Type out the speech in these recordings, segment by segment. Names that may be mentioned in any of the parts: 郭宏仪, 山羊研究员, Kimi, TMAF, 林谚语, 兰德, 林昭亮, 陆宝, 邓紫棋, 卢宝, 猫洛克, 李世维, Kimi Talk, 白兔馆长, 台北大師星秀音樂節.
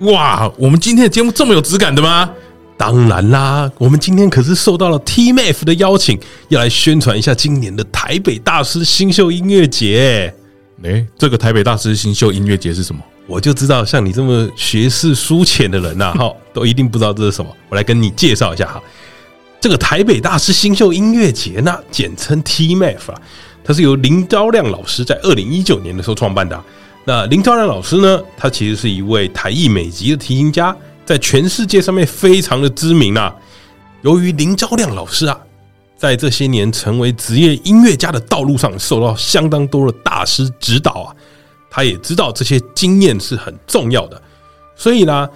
哇，我们今天的节目这么有质感的吗？当然啦，我们今天可是受到了 TMAF 的邀请，要来宣传一下今年的台北大师新秀音乐节。这个台北大师新秀音乐节是什么？我就知道像你这么学识疏浅的人啊都一定不知道这是什么。我来跟你介绍一下哈，这个台北大师新秀音乐节呢，简称 TMAF 啊，它是由林昭亮老师在2019年的时候创办的啊。那林昭亮老师呢，他其实是一位台裔美籍的提琴家，在全世界上面非常的知名啊。由于林昭亮老师啊，在这些年成为职业音乐家的道路上受到相当多的大师指导啊，他也知道这些经验是很重要的，所以呢，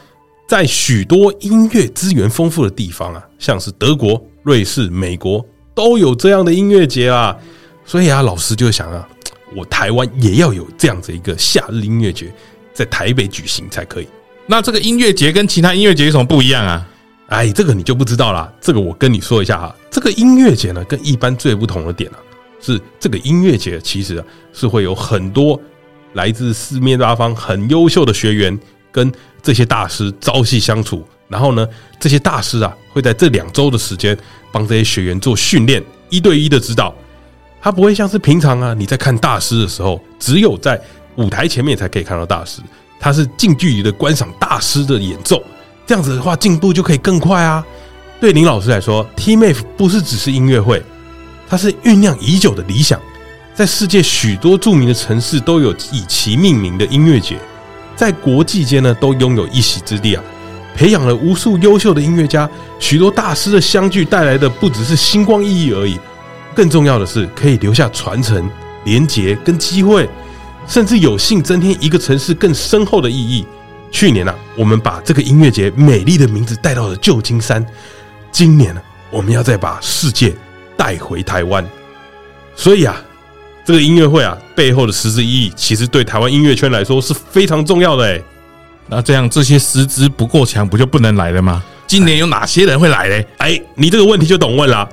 在许多音乐资源丰富的地方啊，像是德国、瑞士、美国都有这样的音乐节啊。所以啊，老师就想啊，我台湾也要有这样子一个夏日音乐节，在台北举行才可以。那这个音乐节跟其他音乐节有什么不一样啊？哎，这个你就不知道啦。这个我跟你说一下哈，这个音乐节呢，跟一般最不同的点啊，是这个音乐节其实啊，是会有很多来自四面八方很优秀的学员跟这些大师朝夕相处，然后呢，这些大师啊，会在这2周的时间帮这些学员做训练，1对1的指导。他不会像是平常啊，你在看大师的时候，只有在舞台前面才可以看到大师，他是近距离的观赏大师的演奏，这样子的话进步就可以更快啊。对林老师来说 ，TMAF 不是只是音乐会，它是酝酿已久的理想，在世界许多著名的城市都有以其命名的音乐节，在国际间呢都拥有一席之地啊，培养了无数优秀的音乐家，许多大师的相聚带来的不只是星光熠熠而已。更重要的是，可以留下传承、连结跟机会，甚至有幸增添一个城市更深厚的意义。去年啊，我们把这个音乐节美丽的名字带到了旧金山，今年呢，我们要再把世界带回台湾。所以啊，这个音乐会啊背后的实质意义，其实对台湾音乐圈来说是非常重要的欸。那这样这些实质不够强，不就不能来了吗？今年有哪些人会来嘞？哎，你这个问题就懂问了。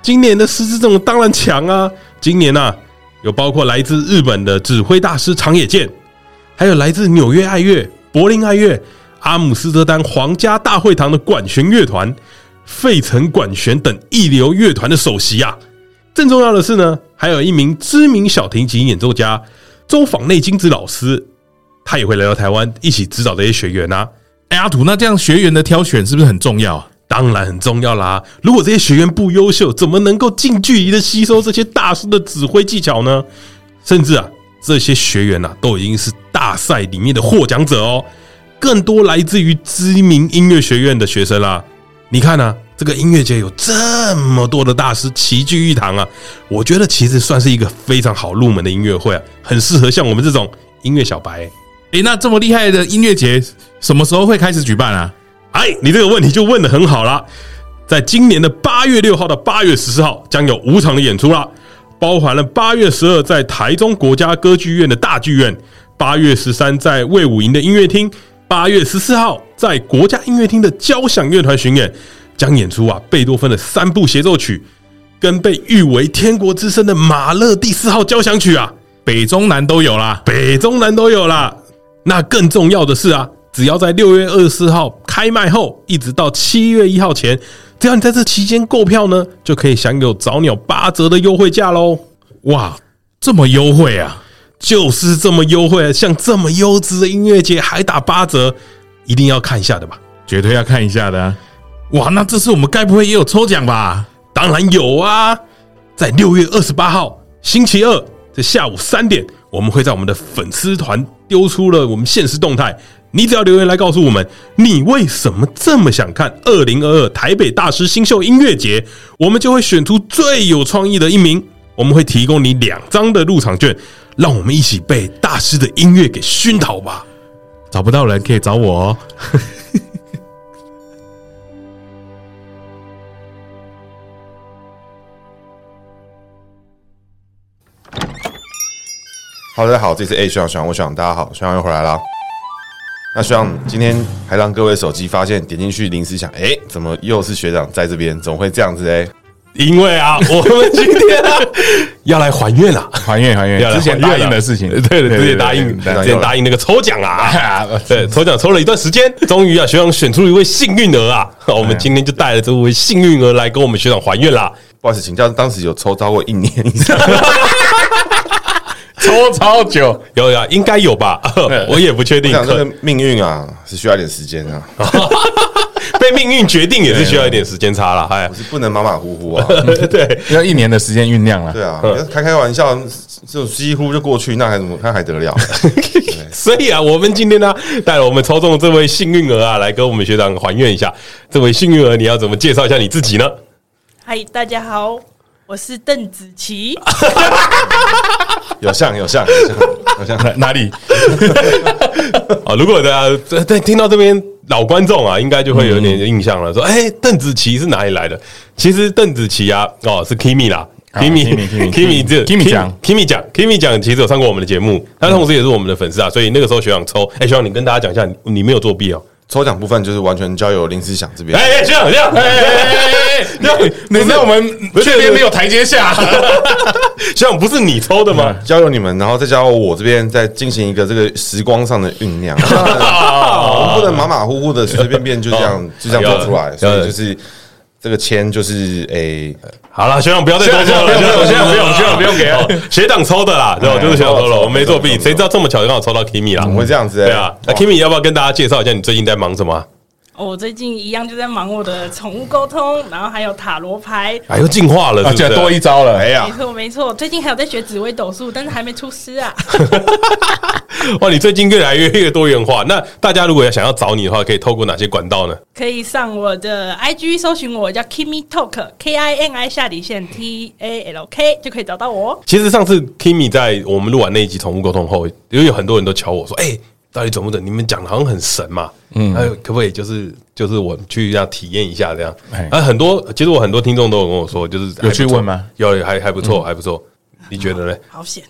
今年的师资阵容当然强啊！今年啊，有包括来自日本的指挥大师长野健，还有来自纽约爱乐、柏林爱乐、阿姆斯特丹皇家大会堂的管弦乐团、费城管弦等一流乐团的首席啊。更重要的是呢，还有一名知名小提琴演奏家周访内金子老师，他也会来到台湾一起指导这些学员啊。阿土，那这样学员的挑选是不是很重要啊？当然很重要啦！如果这些学员不优秀，怎么能够近距离的吸收这些大师的指挥技巧呢？甚至啊，这些学员啊，都已经是大赛里面的获奖者哦。更多来自于知名音乐学院的学生啦。你看啊，这个音乐节有这么多的大师齐聚一堂啊，我觉得其实算是一个非常好入门的音乐会啊，很适合像我们这种音乐小白。那这么厉害的音乐节，什么时候会开始举办啊？哎，你这个问题就问得很好啦。在今年的8月6号到8月14号将有5场的演出啦，包含了8月12在台中国家歌剧院的大剧院，8月13在卫武营的音乐厅，8月14号在国家音乐厅的交响乐团巡演，将演出啊贝多芬的3部协奏曲跟被誉为天国之声的马勒第4号交响曲啊，北中南都有啦，北中南都有啦。那更重要的是啊，只要在6月24号开卖后一直到7月1号前，只要你在这期间购票呢，就可以享有早鸟8折的优惠价咯。哇，这么优惠啊！就是这么优惠啊！像这么优质的音乐节还打8折，一定要看一下的吧？绝对要看一下的啊。哇，那这次我们该不会也有抽奖吧？当然有啊！在6月28号星期二的下午3点，我们会在我们的粉丝团丢出了我们限时动态，你只要留言来告诉我们，你为什么这么想看2022台北大师新秀音乐节，我们就会选出最有创意的一名，我们会提供你2张的入场券，让我们一起被大师的音乐给熏陶吧。找不到人可以找我哦。好，大家好，这是 A 学长，我学长，大家好，学长又回来啦。那学长今天还让各位手机发现点进去临时想，怎么又是学长在这边，怎么会这样子？因为啊，我们今天啊要来还愿了，还愿之前答应的事情，对对，之前答应那个抽奖啊，对，抽奖抽了一段时间，终于啊学长选出一位幸运儿啊，我们今天就带了这位幸运儿来跟我们学长还愿啦。不好意思，请教当时有抽超过一年以上。抽超久有呀，应该有吧，我也不确定。我想这个命运啊，是需要一点时间啊，被命运决定也是需要一点时间差啦。哎，我是不能马马虎虎啊，对，要一年的时间酝酿了。对啊，开玩笑，就几乎就过去，那还怎么看还得了？所以啊，我们今天呢，带了我们抽中的这位幸运儿啊，来跟我们学长还愿一下。这位幸运儿，你要怎么介绍一下你自己呢？嗨，大家好。我是邓紫棋，有像哪里？啊，如果大家听到这边老观众啊，应该就会有点印象了。说，哎，邓紫棋是哪里来的？其实邓紫棋啊，哦，是 Kimi 啦 ，Kimi 其实有上过我们的节目，他同时也是我们的粉丝啊，所以那个时候学长抽，哎，学长你跟大家讲一下，你没有作弊哦。抽奖部分就是完全交由林思想这边。哎，这样，你让我们这边没有台阶下。这样不是你抽的吗？交由你们，然后再交由我这边，再进行一个这个时光上的酝酿。我们不能马马虎虎的随便便就这样做出来，所以就是。这个签就是诶，好了，学长不要再多说了，学长不用给啊，学长抽的啦，对，就是学长抽了，我没作弊，谁知道这么巧刚好抽到 Kimi 啦，怎么会这样子？对啊，那 Kimi 要不要跟大家介绍一下你最近在忙什么？我最近一样就在忙我的宠物沟通，然后还有塔罗牌，哎又进化了，而且多一招了，哎呀，没错，最近还有在学紫微斗数，但是还没出师啊。哇，你最近越来越多元化。那大家如果想要找你的话，可以透过哪些管道呢？可以上我的 IG 搜寻我叫 Kimi Talk KIMI _TALK 就可以找到我。其实上次 Kimi 在我们录完那一集宠物沟通后，因为有很多人都瞧我说，哎，到底准不准？你们讲的好像很神嘛，可不可以就是我去要体验一下这样？很多其实我很多听众都有跟我说，就是有去问吗？有，还不错，你觉得呢？好险！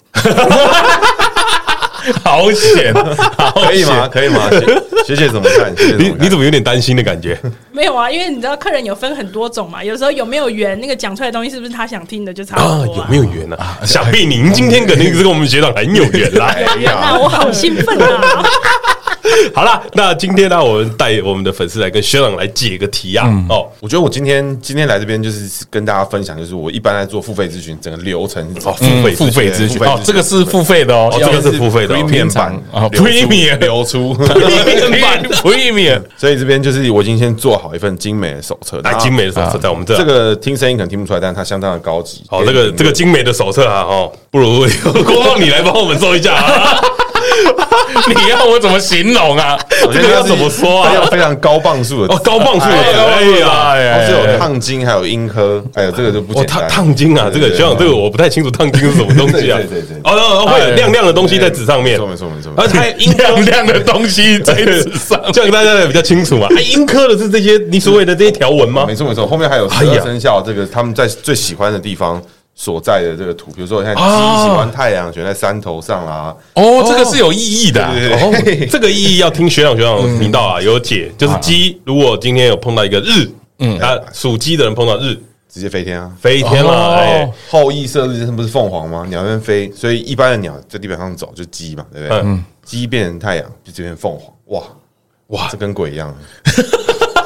好险，可以吗？学姐怎么看？你怎么有点担心的感觉？没有啊，因为你知道客人有分很多种嘛，有时候有没有缘，那个讲出来的东西是不是他想听的就差不多啊？有没有缘啊？想必您今天肯定是跟我们学长很有缘啦！那我好兴奋啊！好啦，那今天呢，我们带我们的粉丝来跟学长来解个题啊！哦，我觉得我今天来这边就是跟大家分享，就是我一般在做付费咨询整个流程哦，付费咨询哦，这个是付费的哦，这个是付费的。Premium 版啊 ，Premium 流出 ，Premium 版 Premium， 所以这边就是我已经先做好一份精美的手册，精美的手册在我们这个听声音可能听不出来，但是它相当的高级。好，这个精美的手册啊，哦，不如郭胖你来帮我们做一下啊。你要我怎么形容啊？这个要怎么说啊？要非常高磅数的哦，高磅数的，哎呀，是有烫金，还有英科，哎呀，这个就不简单。烫金啊，这个学长，这个我不太清楚烫金是什么东西啊？对，哦，会有亮亮的东西在纸上面，没错。而且亮亮的东西在纸上，这样大家也比较清楚嘛。英科的是这些你所谓的这些条纹吗？没错，后面还有12生肖，这个他们在最喜欢的地方。所在的这个图，比如说像鸡喜欢太阳，选在山头上啊。哦，这个是有意义的，这个意义要听学长频道啊有解，就是鸡如果今天有碰到一个日，属鸡的人碰到日，直接飞天了。哎，后羿射日不是凤凰吗？鸟先飞，所以一般的鸟在地表上走就鸡嘛，对不对？鸡变成太阳，就这边凤凰，哇，这跟鬼一样。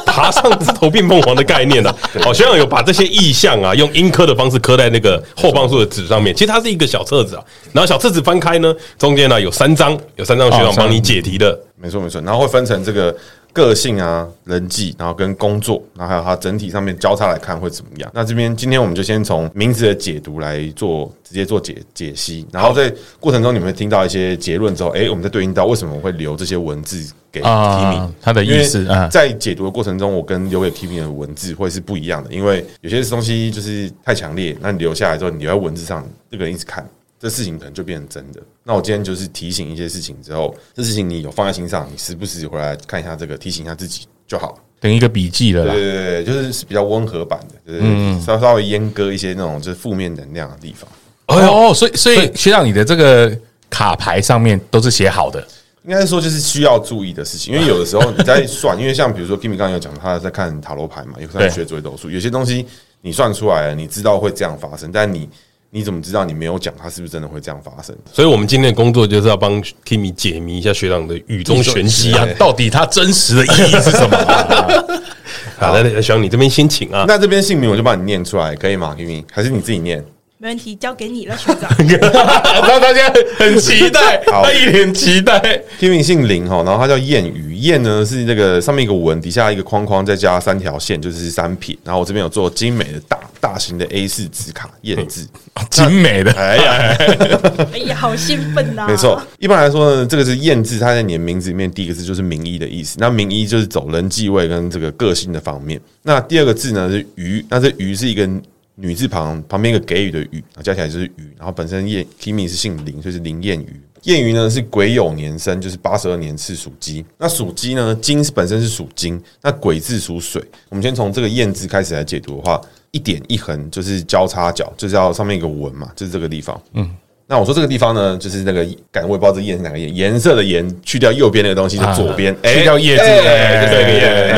爬上枝头变凤凰的概念啊，好像有把这些意象啊，用阴刻的方式刻在那个后磅数的纸上面。其实它是一个小册子啊，然后小册子翻开呢，中间呢有三张学长帮你解题的，没错。然后会分成这个个性啊、人际，然后跟工作，然后还有它整体上面交叉来看会怎么样。那这边今天我们就先从名字的解读来直接做解析，然后在过程中你们会听到一些结论之后，我们再对应到为什么会留这些文字。给 Kimi 他的意思，在解读的过程中，我跟留给 Kimi 的文字会是不一样的，因为有些东西就是太强烈，那你留下来之后，你留在文字上，这个人一直看，这事情可能就变成真的。那我今天就是提醒一些事情之后，这事情你有放在心上，你时不时回来看一下这个，提醒一下自己就好了，等一个笔记了啦。对，就是比较温和版的，就是稍微阉割一些那种就是负面能量的地方。所以学长你的这个卡牌上面都是写好的。应该说就是需要注意的事情，因为有的时候你在算，因为像比如说 Kimi 刚刚有讲，他在看塔罗牌嘛，有在学紫微斗数，有些东西你算出来了，你知道会这样发生，但你怎么知道你没有讲它是不是真的会这样发生？所以我们今天的工作就是要帮 Kimi 解谜一下学长的雨中玄机啊，到底它真实的意义是什么、啊？好，那学长你这边先请啊。那这边姓名我就帮你念出来，可以吗 ？Kimi 还是你自己念？没问题，交给你了，学长。大家很期待，他一脸期待。Kimi 姓林哈，然后他叫谚语，谚呢是那个上面一个文，底下一个框框，再加三条线，就是三撇。然后我这边有做精美的大型的 A4 纸卡谚字，精美的，哎呀，哎呀，好兴奋呐！没错，一般来说呢，这个是谚字，它在你的名字里面第一个字就是名医的意思，那名医就是走人际位跟这个个性的方面。那第二个字呢是鱼，那这鱼是一个女字旁，旁边一个给予的予，加起来就是予。然后本身 Kimi 是姓林，所以是林谚语。谚语呢是癸酉年生，就是82年次属鸡。那属鸡呢，金本身是属金，那癸字属水。我们先从这个谚字开始来解读的话，一点一横就是交叉角，就是要上面一个文嘛，就是这个地方。嗯。那我说这个地方呢，就是那个感，我也不知道这谚是哪个谚，颜色的颜，去掉右边那个东西是左边，去掉叶字，对，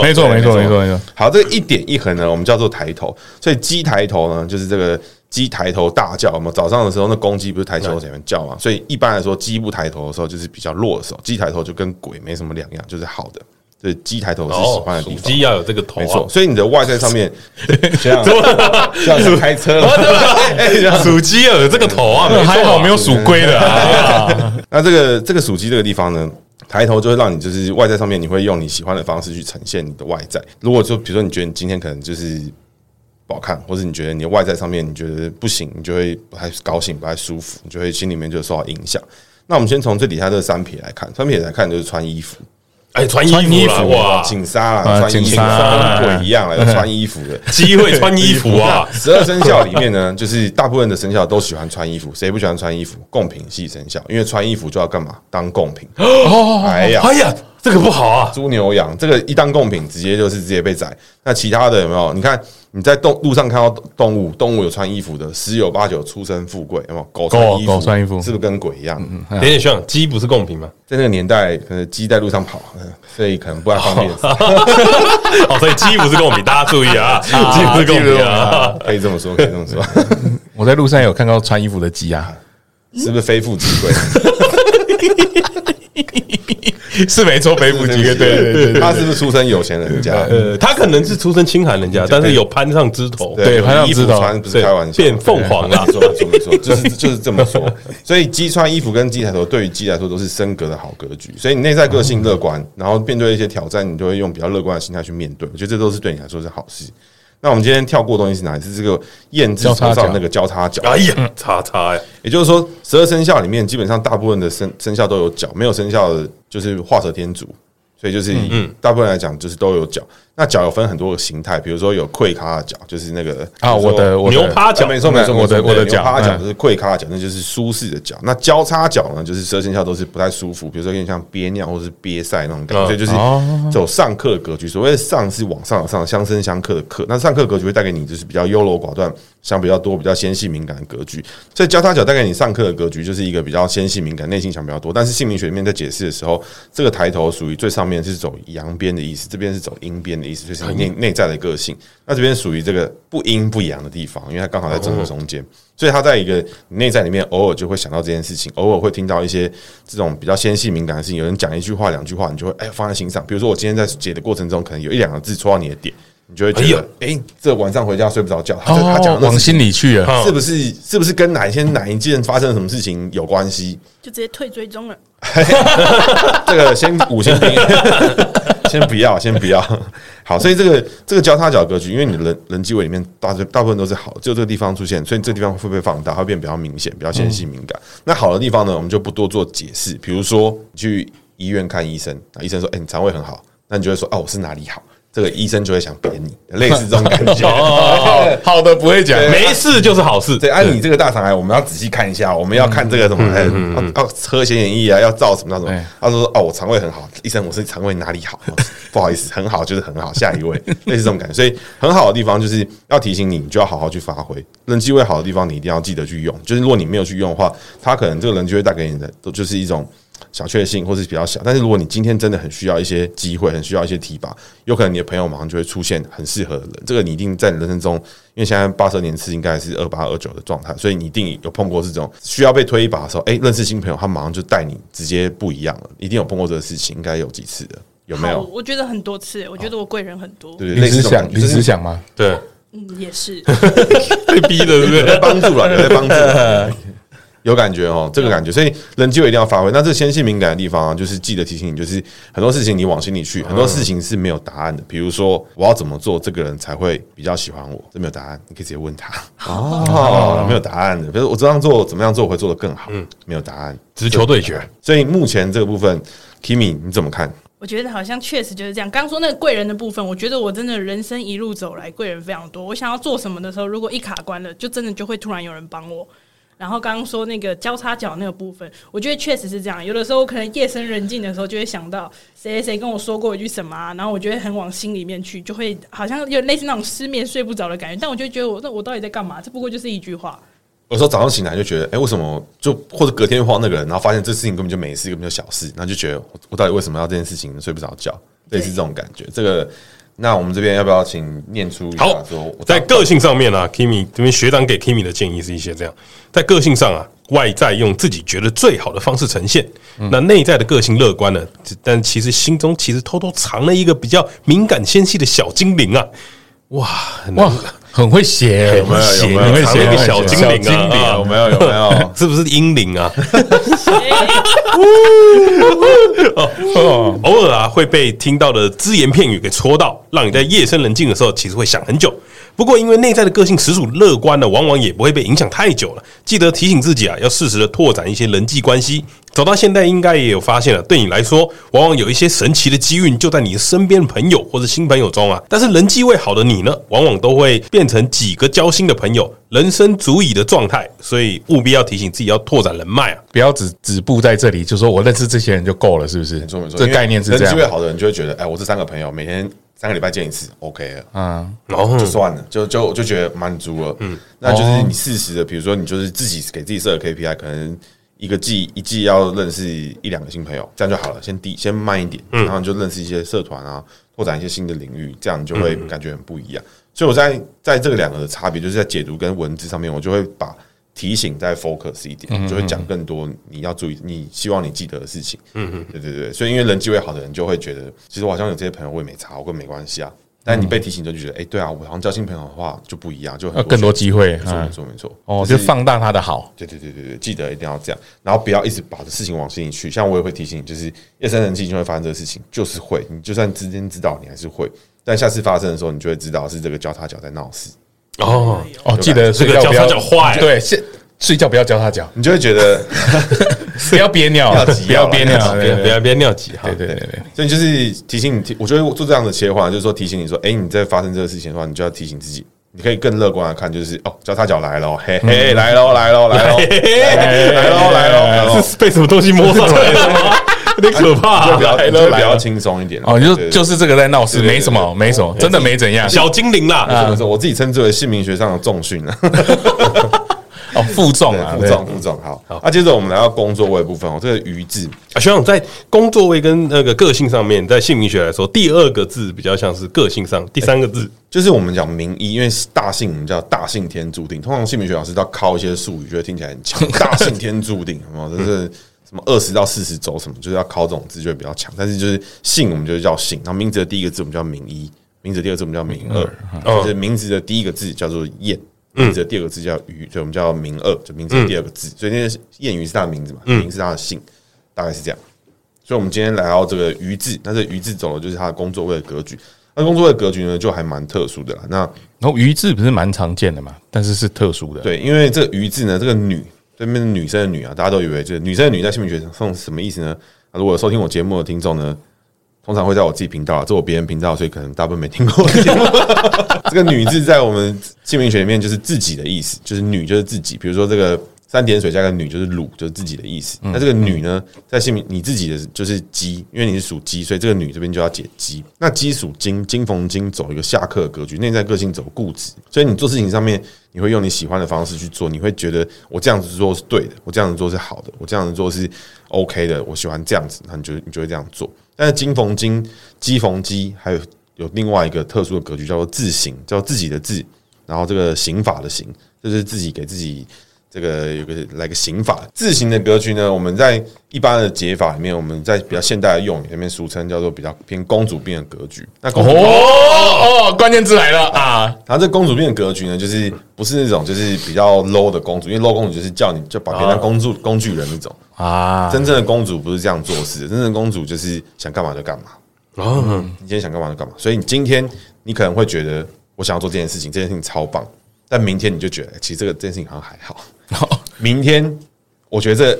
没错，没错。好，这一点一横呢，我们叫做抬头，所以鸡抬头呢，就是这个鸡抬头大叫。我们早上的时候，那公鸡不是抬头前面叫嘛，所以一般来说，鸡不抬头的时候就是比较弱的时候，鸡抬头就跟鬼没什么两样，就是好的。对，鸡抬头是喜欢的地方，鸡要有这个头、啊，没错。所以你的外在上面，这样开车，属鸡要有这个头啊，还好没有属龟的啊。那这个属鸡这个地方呢，抬头就会让你就是外在上面，你会用你喜欢的方式去呈现你的外在。如果就比如说你觉得你今天可能就是不好看，或者你觉得你的外在上面你觉得不行，你就会不太高兴，不太舒服，你就会心里面就受到影响。那我们先从最底下这三撇来看，三撇来看就是穿衣服。哎，穿衣服哇，紧纱啦，穿衣服跟鬼一样啦，要穿衣服的机会穿衣服啊。12生肖里面呢，就是大部分的生肖都喜欢穿衣服，谁不喜欢穿衣服？贡品系生肖，因为穿衣服就要干嘛？当贡品。哎呀，这个不好啊！猪牛羊这个一当贡品，直接被宰。那其他的有没有？你看你在路上看到动物有穿衣服的，十有八九出身富贵，有没有？狗穿衣服是不是跟鬼一样？有点像。鸡不是贡品吗？在那个年代，可能鸡在路上跑，所以可能不太方便。哦，所以鸡不是贡品，大家注意啊！鸡不是贡品啊，可以这么说。我在路上有看到穿衣服的鸡啊，是不是非富即贵？是没错，非富即贵，对，他是不是出身有钱人家？他可能是出身清寒人家，但是有攀上枝头，对，攀上枝头，不是开玩笑，变凤凰了，没错，就是这么说。所以鸡穿衣服跟鸡抬头，对于鸡来说都是升格的好格局。所以你内在个性乐观，然后面对一些挑战，你就会用比较乐观的心态去面对。我觉得这都是对你来说是好事。那我们今天跳过的东西是哪？是这个谚字上那个交叉角。哎呀，叉叉呀！也就是说，12生肖里面基本上大部分的生肖都有角，没有生肖的就是画蛇添足。所以就是大部分来讲就是都有角。那角有分很多个形态，比如说有跪咖的角，就是那个啊，我的牛趴角，没错，我的角，牛趴角就是跪咖的角，那就是舒适的角。那交叉角呢，就是12生肖都是不太舒服，比如说有点像憋尿或是憋塞那种感觉，所以就是走上课的格局。所谓的上是往上的上，相生相克的克。那上课格局会带给你就是比较优柔寡断，想比较多，比较纤细敏感的格局。所以交叉角带给你上课的格局就是一个比较纤细敏感，内心想比较多。但是姓名学里面在解释的时候，这个抬头属于最上面是走阳边的意思，这边是走阴边的意思，就是内在的个性。那这边属于这个不阴不阳的地方，因为它刚好在正负中间，所以它在一个内在里面，偶尔就会想到这件事情，偶尔会听到一些这种比较纤细敏感的事情。有人讲一句话、两句话，你就会放在心上。比如说，我今天在解的过程中，可能有一两个字戳到你的点，你就会觉得这晚上回家睡不着觉，他讲往心里去了，是不是跟哪一件发生什么事情有关系？就直接退追踪了。这个先5星评，先不要。好，所以这个交叉角格局，因为你的人际位里面大部分都是好，只有这个地方出现，所以这个地方会被放大，会变比较明显，比较纤细敏感。那好的地方呢，我们就不多做解释。比如说，你去医院看医生，医生说：“你肠胃很好。”那你就会说：“我是哪里好？”这个医生就会想扁你，类似这种感觉。好的不会讲，没事就是好事。对，你这个大肠癌，我们要仔细看一下，我们要看这个什么，要喝显影液啊，要照什么那种。他说：“我肠胃很好。”医生，我是肠胃哪里好？不好意思，很好就是很好。下一位，类似这种感觉。所以很好的地方就是要提醒你，你就要好好去发挥。人际位好的地方，你一定要记得去用。就是如果你没有去用的话，他可能这个人际位带给你的，就是一种小确幸或是比较小，但是如果你今天真的很需要一些机会，很需要一些提拔，有可能你的朋友马上就会出现很适合的人。这个你一定在你人生中，因为现在82年次应该是28、29的状态，所以你一定有碰过这种需要被推一把的时候，认识新朋友，他马上就带你直接不一样了，一定有碰过这个事情，应该有几次的，有没有？我觉得很多次，我觉得我贵人很多。对，李思想吗？对，也是被逼的，对不对？在帮助了，在帮助。有感觉哦，这个感觉，所以人机会一定要发挥。那这先性敏感的地方啊，就是记得提醒你，就是很多事情你往心里去，很多事情是没有答案的。比如说，我要怎么做，这个人才会比较喜欢我？这没有答案，你可以直接问他。哦，没有答案的，比如我这样做怎么样做我会做得更好？没有答案，直球对决。所以目前这个部分 ，Kimi 你怎么看？我觉得好像确实就是这样。刚说那个贵人的部分，我觉得我真的人生一路走来，贵人非常多。我想要做什么的时候，如果一卡关了，就真的就会突然有人帮我。然后刚刚说那个交叉脚那个部分，我觉得确实是这样。有的时候可能夜深人静的时候，就会想到谁谁跟我说过一句什么啊，然后我就会很往心里面去，就会好像有类似那种失眠睡不着的感觉。但我就觉得我到底在干嘛？这不过就是一句话。有时候早上醒来就觉得，为什么就或者隔天碰到那个人，然后发现这事情根本就没事，根本就小事，然后就觉得我到底为什么要这件事情睡不着觉？类似这种感觉，这个。那我们这边要不要请念出一下？好，在个性上面啊 ，Kimi 这边学长给 Kimi 的建议是一些这样：在个性上啊，外在用自己觉得最好的方式呈现；那内在的个性乐观呢，但其实心中其实偷偷藏了一个比较敏感纤细的小精灵啊！哇，很会写，很会写那个小精灵啊！有没有？是不是英灵啊？偶尔啊，会被听到的只言片语给戳到，让你在夜深人静的时候，其实会想很久。不过，因为内在的个性实属乐观的，往往也不会被影响太久了。记得提醒自己啊，要适时的拓展一些人际关系。走到现在，应该也有发现了，对你来说，往往有一些神奇的机遇就在你身边的朋友或者新朋友中啊。但是人际位好的你呢，往往都会变成几个交心的朋友，人生足矣的状态。所以务必要提醒自己要拓展人脉啊，不要止步在这里，就说我认识这些人就够了，是不是？没错，这概念是这样。人际位好的人就会觉得，我这3个朋友每天。3个礼拜见一次 ，OK 了，就算了，就觉得满足了，那就是你适时的，比如说你就是自己给自己设的 KPI， 可能一季要认识1-2个新朋友，这样就好了，先慢一点，然后就认识一些社团啊，拓展一些新的领域，这样你就会感觉很不一样。所以我在这个两个的差别，就是在解读跟文字上面，我就会把提醒再 focus 一点，就会讲更多你要注意，你希望你记得的事情。对。所以因为人际位好的人就会觉得，其实我好像有这些朋友，我也没差，我跟没关系啊。但你被提醒就觉得，对啊，我好像交新朋友的话就不一样，就更多机会。没错。就放大他的好。对，记得一定要这样，然后不要一直把这事情往心里去。像我也会提醒，就是夜深人静就会发生这个事情，就是会，你就算之间知道，你还是会。但下次发生的时候，你就会知道是这个交叉脚在闹事。记得睡觉不要交叉脚坏，对，睡觉不要交叉脚，你就会觉得不要憋尿，不要憋尿急，对。所以就是提醒你，我觉得做这样的切换，就是说提醒你说，你在发生这个事情的话，你就要提醒自己，你可以更乐观的看，就是交叉脚来了，嘿，来喽，是被什么东西摸上来的吗？有点可怕，就比较轻松一点就是这个在闹事，没什么，真的没怎样，小精灵啦，我自己称之为姓名学上的重训啊，负重，好。接着我们来到工作位的部分，这个余字啊，学长在工作位跟那个个性上面，在姓名学来说，第2个字比较像是个性上，第3个字就是我们讲名医，因为大姓我们叫大姓天注定，通常姓名学老师要靠一些术语，就会听起来很强，大姓天注定，就是。什么20到40周什么，就是要考这种字就会比较强。但是就是姓，我们就叫姓；然后名字的第1个字我们叫名一，名字的第2个字我们叫名二。就是名字的第1个字叫做燕，名字的第2个字叫鱼，所以我们叫名二，就名字的第2个字。所以那些燕鱼是他的名字嘛，名是他的姓，大概是这样。所以我们今天来到这个鱼字，那这鱼字走的就是他的工作位的格局。那工作的格局呢，就还蛮特殊的啦。然后鱼字不是蛮常见的嘛，但是是特殊的。对，因为这个鱼字呢，这个女。对面是女生的女啊，大家都以为就是女生的女在姓名学上什么意思呢？如果有收听我节目的听众呢，通常会在我自己频道啊，这我别人频道，所以可能大部分没听过的节目。这个女字在我们姓名学里面就是自己的意思，就是女就是自己。比如说这个三点水加个女就是乳，就是自己的意思。那这个女呢，在姓名你自己的就是鸡，因为你是属鸡，所以这个女这边就要解鸡。那鸡属金，金逢金走一个下克的格局，内在个性走固执，所以你做事情上面你会用你喜欢的方式去做，你会觉得我这样子做是对的，我这样子做是好的，我这样子做是 OK 的，我喜欢这样子，那你就会这样做。但是金逢金，鸡逢鸡，还有另外一个特殊的格局叫做自刑，叫自己的自，然后这个刑法的刑，就是自己给自己。这个有个来个刑法字形的格局呢，我们在一般的解法里面，我们在比较现代的用语里面俗称叫做比较偏公主病的格局。那公主病关键字来了啊！然后这公主病的格局呢，就是不是那种就是比较 low 的公主，因为 low 公主就是叫你就把别人当工具人那种啊。真正的公主不是这样做事的，真正的公主就是想干嘛就干嘛。你今天想干嘛就干嘛，所以你今天你可能会觉得我想要做这件事情，这件事情超棒。但明天你就觉得，其实这件事情好像还好。明天我觉得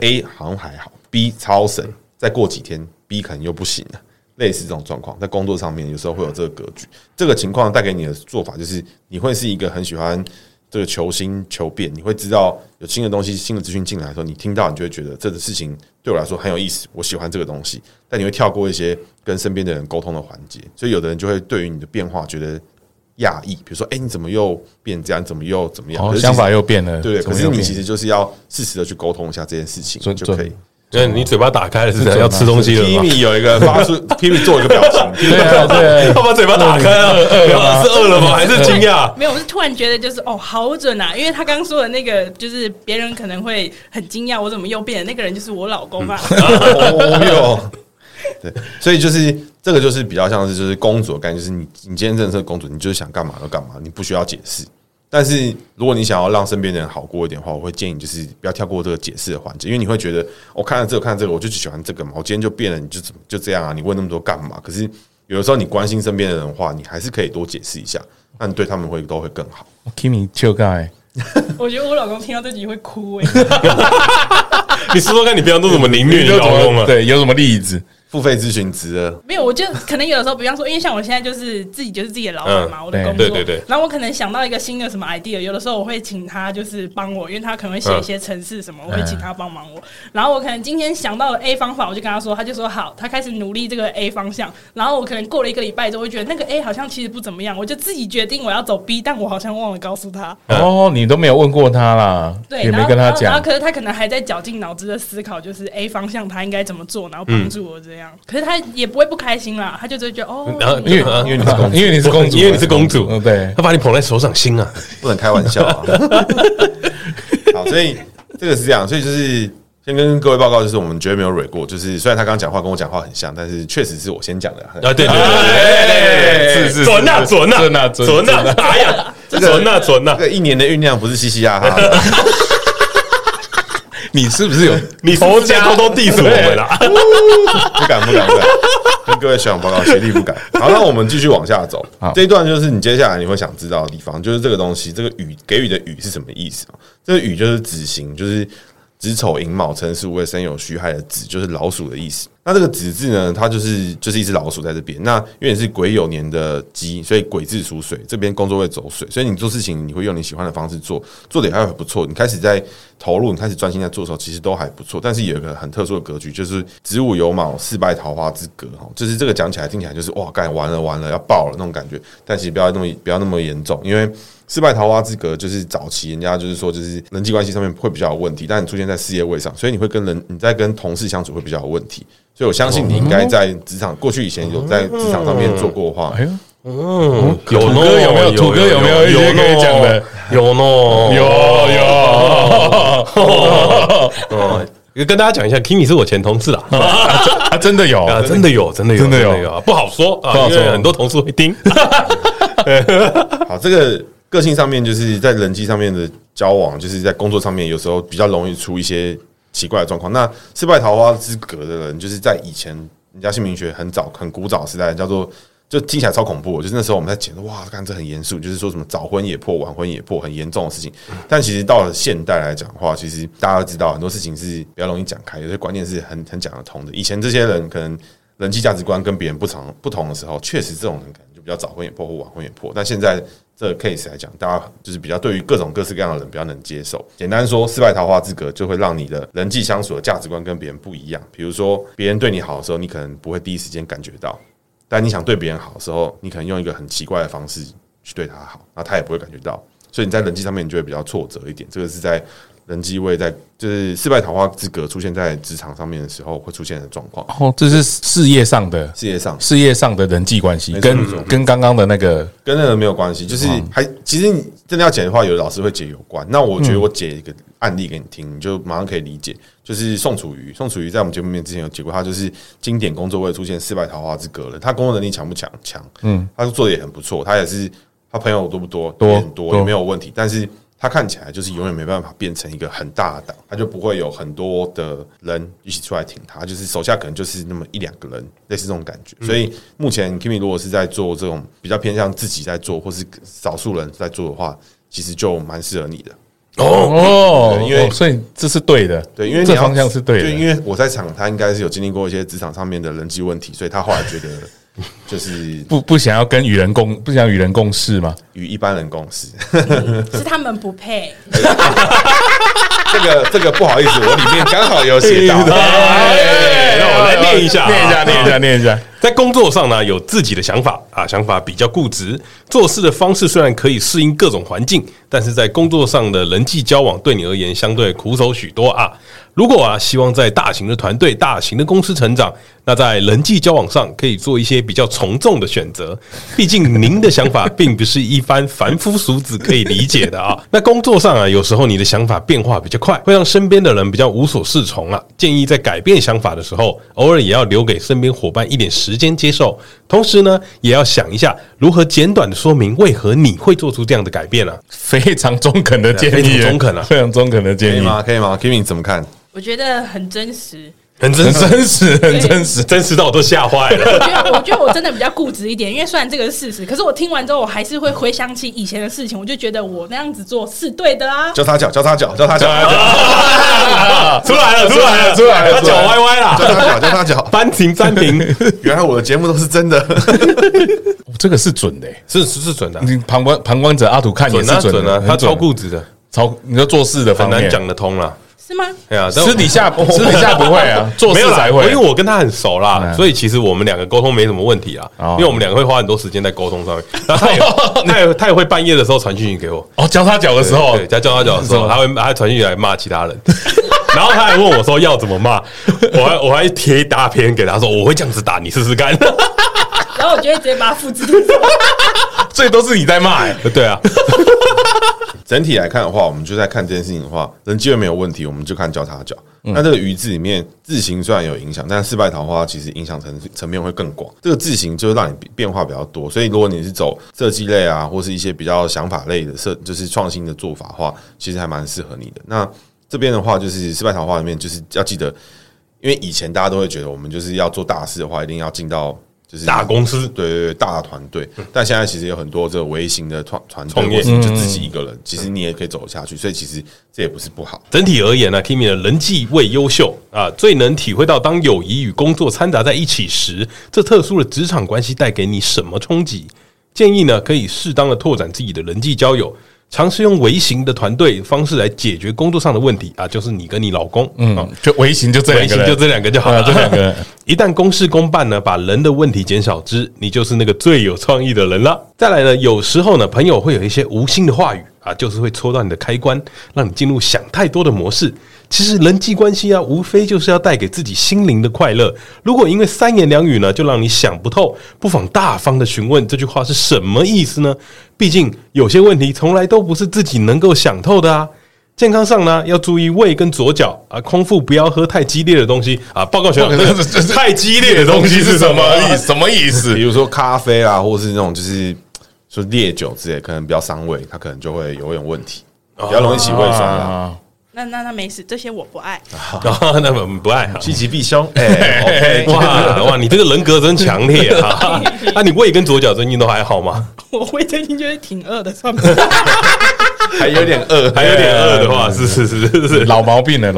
A 好像还好 ，B 超神。再过几天 ，B 可能又不行了。类似这种状况，在工作上面有时候会有这个格局。这个情况带给你的做法就是，你会是一个很喜欢这个求新求变。你会知道有新的东西、新的资讯进来的时候，你听到你就会觉得这个事情对我来说很有意思，我喜欢这个东西。但你会跳过一些跟身边的人沟通的环节，所以有的人就会对于你的变化觉得。讶异，比如说，你怎么又变这样？怎么又怎么样？想法又变了，对。可是你其实就是要适时的去沟通一下这件事情，就可以。因为你嘴巴打开了，是要吃东西了。Kimi 有一个发出 ，Kimi 做一个表情，对，他把嘴巴打开了，是饿了吗？还是惊讶？没有，我是突然觉得就是好准啊！因为他刚说的那个，就是别人可能会很惊讶，我怎么又变了？那个人就是我老公啊！对，所以就是这个，就是比较像是就是公主的概念，就是你今天真的是公主，你就是想干嘛就干嘛，你不需要解释。但是如果你想要让身边的人好过一点的话，我会建议就是不要跳过这个解释的环节，因为你会觉得我看了这个看了这个，我就喜欢这个嘛，我今天就变了，你就这样啊，你问那么多干嘛？可是有的时候你关心身边的人的话，你还是可以多解释一下，那你对他们都会更好。Kimi Talk， 我觉得我老公听到这集会哭你说说看，你平常都怎么凌虐你老公啊？对，有什么例子？付费咨询值了，没有，我就可能有的时候，比方说，因为像我现在就是自己的老板嘛，我的工作，对，然后我可能想到一个新的什么 idea， 有的时候我会请他就是帮我，因为他可能会写一些程式什么，我会请他帮忙我。然后我可能今天想到了 A 方法，我就跟他说，他就说好，他开始努力这个 A 方向。然后我可能过了一个礼拜之后，会觉得那个 A 好像其实不怎么样，我就自己决定我要走 B， 但我好像忘了告诉他。你都没有问过他啦，对，也没跟他讲。然后可是他可能还在绞尽脑汁的思考，就是 A 方向他应该怎么做，然后帮助我这样。可是他也不会不开心啦，他就只会觉得因为你是公主，对，他把你捧在手掌心啊，不能开玩笑啊。好，所以这个是这样，所以就是先跟各位报告，就是我们绝对没有蕊过，就是虽然他刚刚讲话跟我讲话很像，但是确实是我先讲的啊，对，是准啊，哎呀，准啊，这一年的酝酿不是嘻嘻哈哈。你是不是有？你偷家偷 diss 我们啦？不敢！跟各位学长报告，协力不敢。好，那我们继续往下走。这一段就是你接下来你会想知道的地方，就是这个东西，这个“予”给予的“予”是什么意思？这个“予”就是子刑，就是子丑寅卯辰巳午未申酉戌亥的子，就是老鼠的意思。那这个子字呢，它就是一只老鼠在这边。那因为你是癸酉年的鸡，所以癸字属水，这边工作会走水，所以你做事情你会用你喜欢的方式做，做得也还不错。你开始在投入，你开始专心在做的时候，其实都还不错。但是有一个很特殊的格局，就是子午酉卯四败桃花之格，就是这个讲起来听起来就是哇，干完了要爆了那种感觉，但其实不要那么严重，因为四败桃花之格就是早期人家就是说就是人际关系上面会比较有问题，但你出现在事业位上，所以你在跟同事相处会比较有问题。所以我相信你应该在职场，过去以前有在职场上面做过的话，土哥有没有一些可以讲的？有，跟大家讲一下 ，Kimi 是我前同事啦，真的有，不好说啊，因为很多同事会听。好，这个个性上面就是在人际上面的交往，就是在工作上面有时候比较容易出一些奇怪的状况。那四败桃花之格的人，就是在以前人家姓名学很早、很古早时代，叫做就听起来超恐怖。就是那时候我们在解说，哇，看这很严肃，就是说什么早婚也破、晚婚也破，很严重的事情。但其实到了现代来讲的话，其实大家都知道很多事情是比较容易讲开，有些观念是很讲得通的。以前这些人可能人际价值观跟别人不同的时候，确实这种人可能就比较早婚也破或晚婚也破。但现在这 case 来讲，大家就是比较对于各种各式各样的人比较能接受。简单说，失败桃花之格就会让你的人际相处的价值观跟别人不一样。比如说，别人对你好的时候，你可能不会第一时间感觉到；但你想对别人好的时候，你可能用一个很奇怪的方式去对他好，那他也不会感觉到。所以你在人际上面你就会比较挫折一点。这个是在人际位在就是失败桃花之格出现在职场上面的时候会出现的状况。哦，这是事业上的人际关系，跟刚刚的那个跟那个没有关系，就是还其实你真的要解的话，有的老师会解有关。那我觉得我解一个案例给你听，你就马上可以理解。就是宋楚瑜在我们节目里面之前有解过，他就是经典工作位出现失败桃花之格了。他工作能力强不强？强，他做的也很不错，他也是他朋友多不多？多，也很多，也没有问题，但是。他看起来就是永远没办法变成一个很大的党，他就不会有很多的人一起出来挺他，就是手下可能就是那么一两个人，类似这种感觉。所以目前 Kimi 如果是在做这种比较偏向自己在做，或是少数人在做的话，其实就蛮适合你的。哦，因为所以这是对的，对，因为这方向是对的。因为我在场，他应该是有经历过一些职场上面的人际问题，所以他后来觉得。就是不想要跟不想与人共事吗？与一般人共事是他们不配。这个不好意思，我里面刚好有写到。让我来念一下。在工作上呢，有自己的想法啊，想法比较固执，做事的方式虽然可以适应各种环境，但是在工作上的人际交往对你而言相对苦手许多啊。如果啊，希望在大型的团队、大型的公司成长，那在人际交往上可以做一些比较从众的选择。毕竟您的想法并不是一般凡夫俗子可以理解的啊。那工作上啊，有时候你的想法变化比较快，会让身边的人比较无所适从啊。建议在改变想法的时候，偶尔也要留给身边伙伴一点时间接受。同时呢，也要想一下如何简短的说明为何你会做出这样的改变啊。非常中肯的建议，非常中肯的建议，可以吗？Kimi 怎么看？我觉得很真实，真实到我都吓坏了。我觉得我真的比较固执一点，因为虽然这个是事实，可是我听完之后，我还是会回想起以前的事情，我就觉得我那样子做是对的啊。交叉脚，出来了，他脚歪歪了，交叉脚，扳平。原来我的节目都是真的，这个是准的，是准的。你旁观者阿土看也是准的，他超固执的，你说做事的方面很难讲得通啦。是吗？对啊，私底下不会啊，做事才会。因为我跟他很熟啦，所以其实我们两个沟通没什么问题啊。因为我们两个会花很多时间在沟通上面。然后他也会半夜的时候传讯息给我。哦，交叉脚的时候，对，交叉脚的时候，他传讯息来骂其他人。然后他还问我说要怎么骂，我还贴一大篇给他说我会这样子打你试试看。然后我就会直接把他复制。所以都是你在骂哎，对啊。整体来看的话，我们就在看这件事情的话，人机会没有问题，我们就看交叉脚。那这个鱼字里面字形虽然有影响，但失败桃花其实影响层面会更广。这个字形就让你变化比较多，所以如果你是走设计类啊，或是一些比较想法类的就是创新的做法的话，其实还蛮适合你的。那这边的话，就是失败桃花里面，就是要记得，因为以前大家都会觉得我们就是要做大事的话，一定要进到。就是大公司，对大团队，但现在其实有很多这微型的团队，或是就自己一个人，其实你也可以走下去，所以其实这也不是不好。整体而言呢 ，Kimi 的人际位优秀啊，最能体会到当友谊与工作掺杂在一起时，这特殊的职场关系带给你什么冲击？建议呢，可以适当的拓展自己的人际交友。尝试用微型的团队方式来解决工作上的问题啊，就是你跟你老公，就微型就这两个人，就好了，这两个人。一旦公事公办呢，把人的问题减少之，你就是那个最有创意的人了。再来呢，有时候呢，朋友会有一些无心的话语啊，就是会戳到你的开关，让你进入想太多的模式。其实人际关系啊，无非就是要带给自己心灵的快乐。如果因为三言两语呢，就让你想不透，不妨大方的询问这句话是什么意思呢？毕竟有些问题从来都不是自己能够想透的啊。健康上呢，要注意胃跟左脚啊，空腹不要喝太激烈的东西啊。报告学长，太激烈的东西是什么意思？比如说咖啡啊，或是那种就是说烈酒之类，可能比较伤胃，它可能就会有点问题，比较容易起胃酸啦。那没事，这些我不爱。那我们不爱，趋吉避凶。哇，你这个人格真强烈啊！那你胃跟左脚最近都还好吗？我胃最近觉得挺饿的，算不算？还有点饿的话，是老毛病了。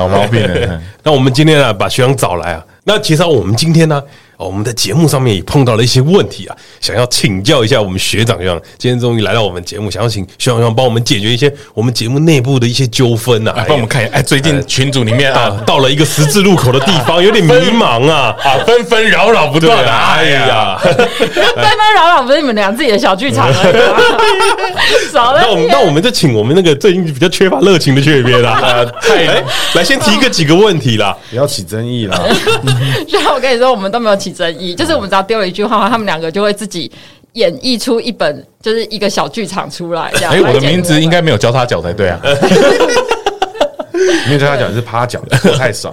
那我们今天啊，把学长找来啊，那其实我们今天呢。我们在节目上面也碰到了一些问题啊，想要请教一下我们学长学长，今天终于来到我们节目，想要请学长学长帮我们解决一些我们节目内部的一些纠纷啊，帮我们看一下。最近群组里面到了一个十字路口的地方，有点迷茫啊，纷纷扰扰不断啊，哎呀，纷纷扰扰不是你们俩自己的小剧场而已吗？那我们就请我们那个最近比较缺乏热情的雀边啦，来先提几个问题啦，不要起争议啦。虽然我跟你说，我们都没有起争议，就是我们只要丢了一句话，他们两个就会自己演绎出一本，就是一个小剧场出来。哎、欸，我的名字应该没有教他脚才对啊，没有教他脚是趴脚，我太爽。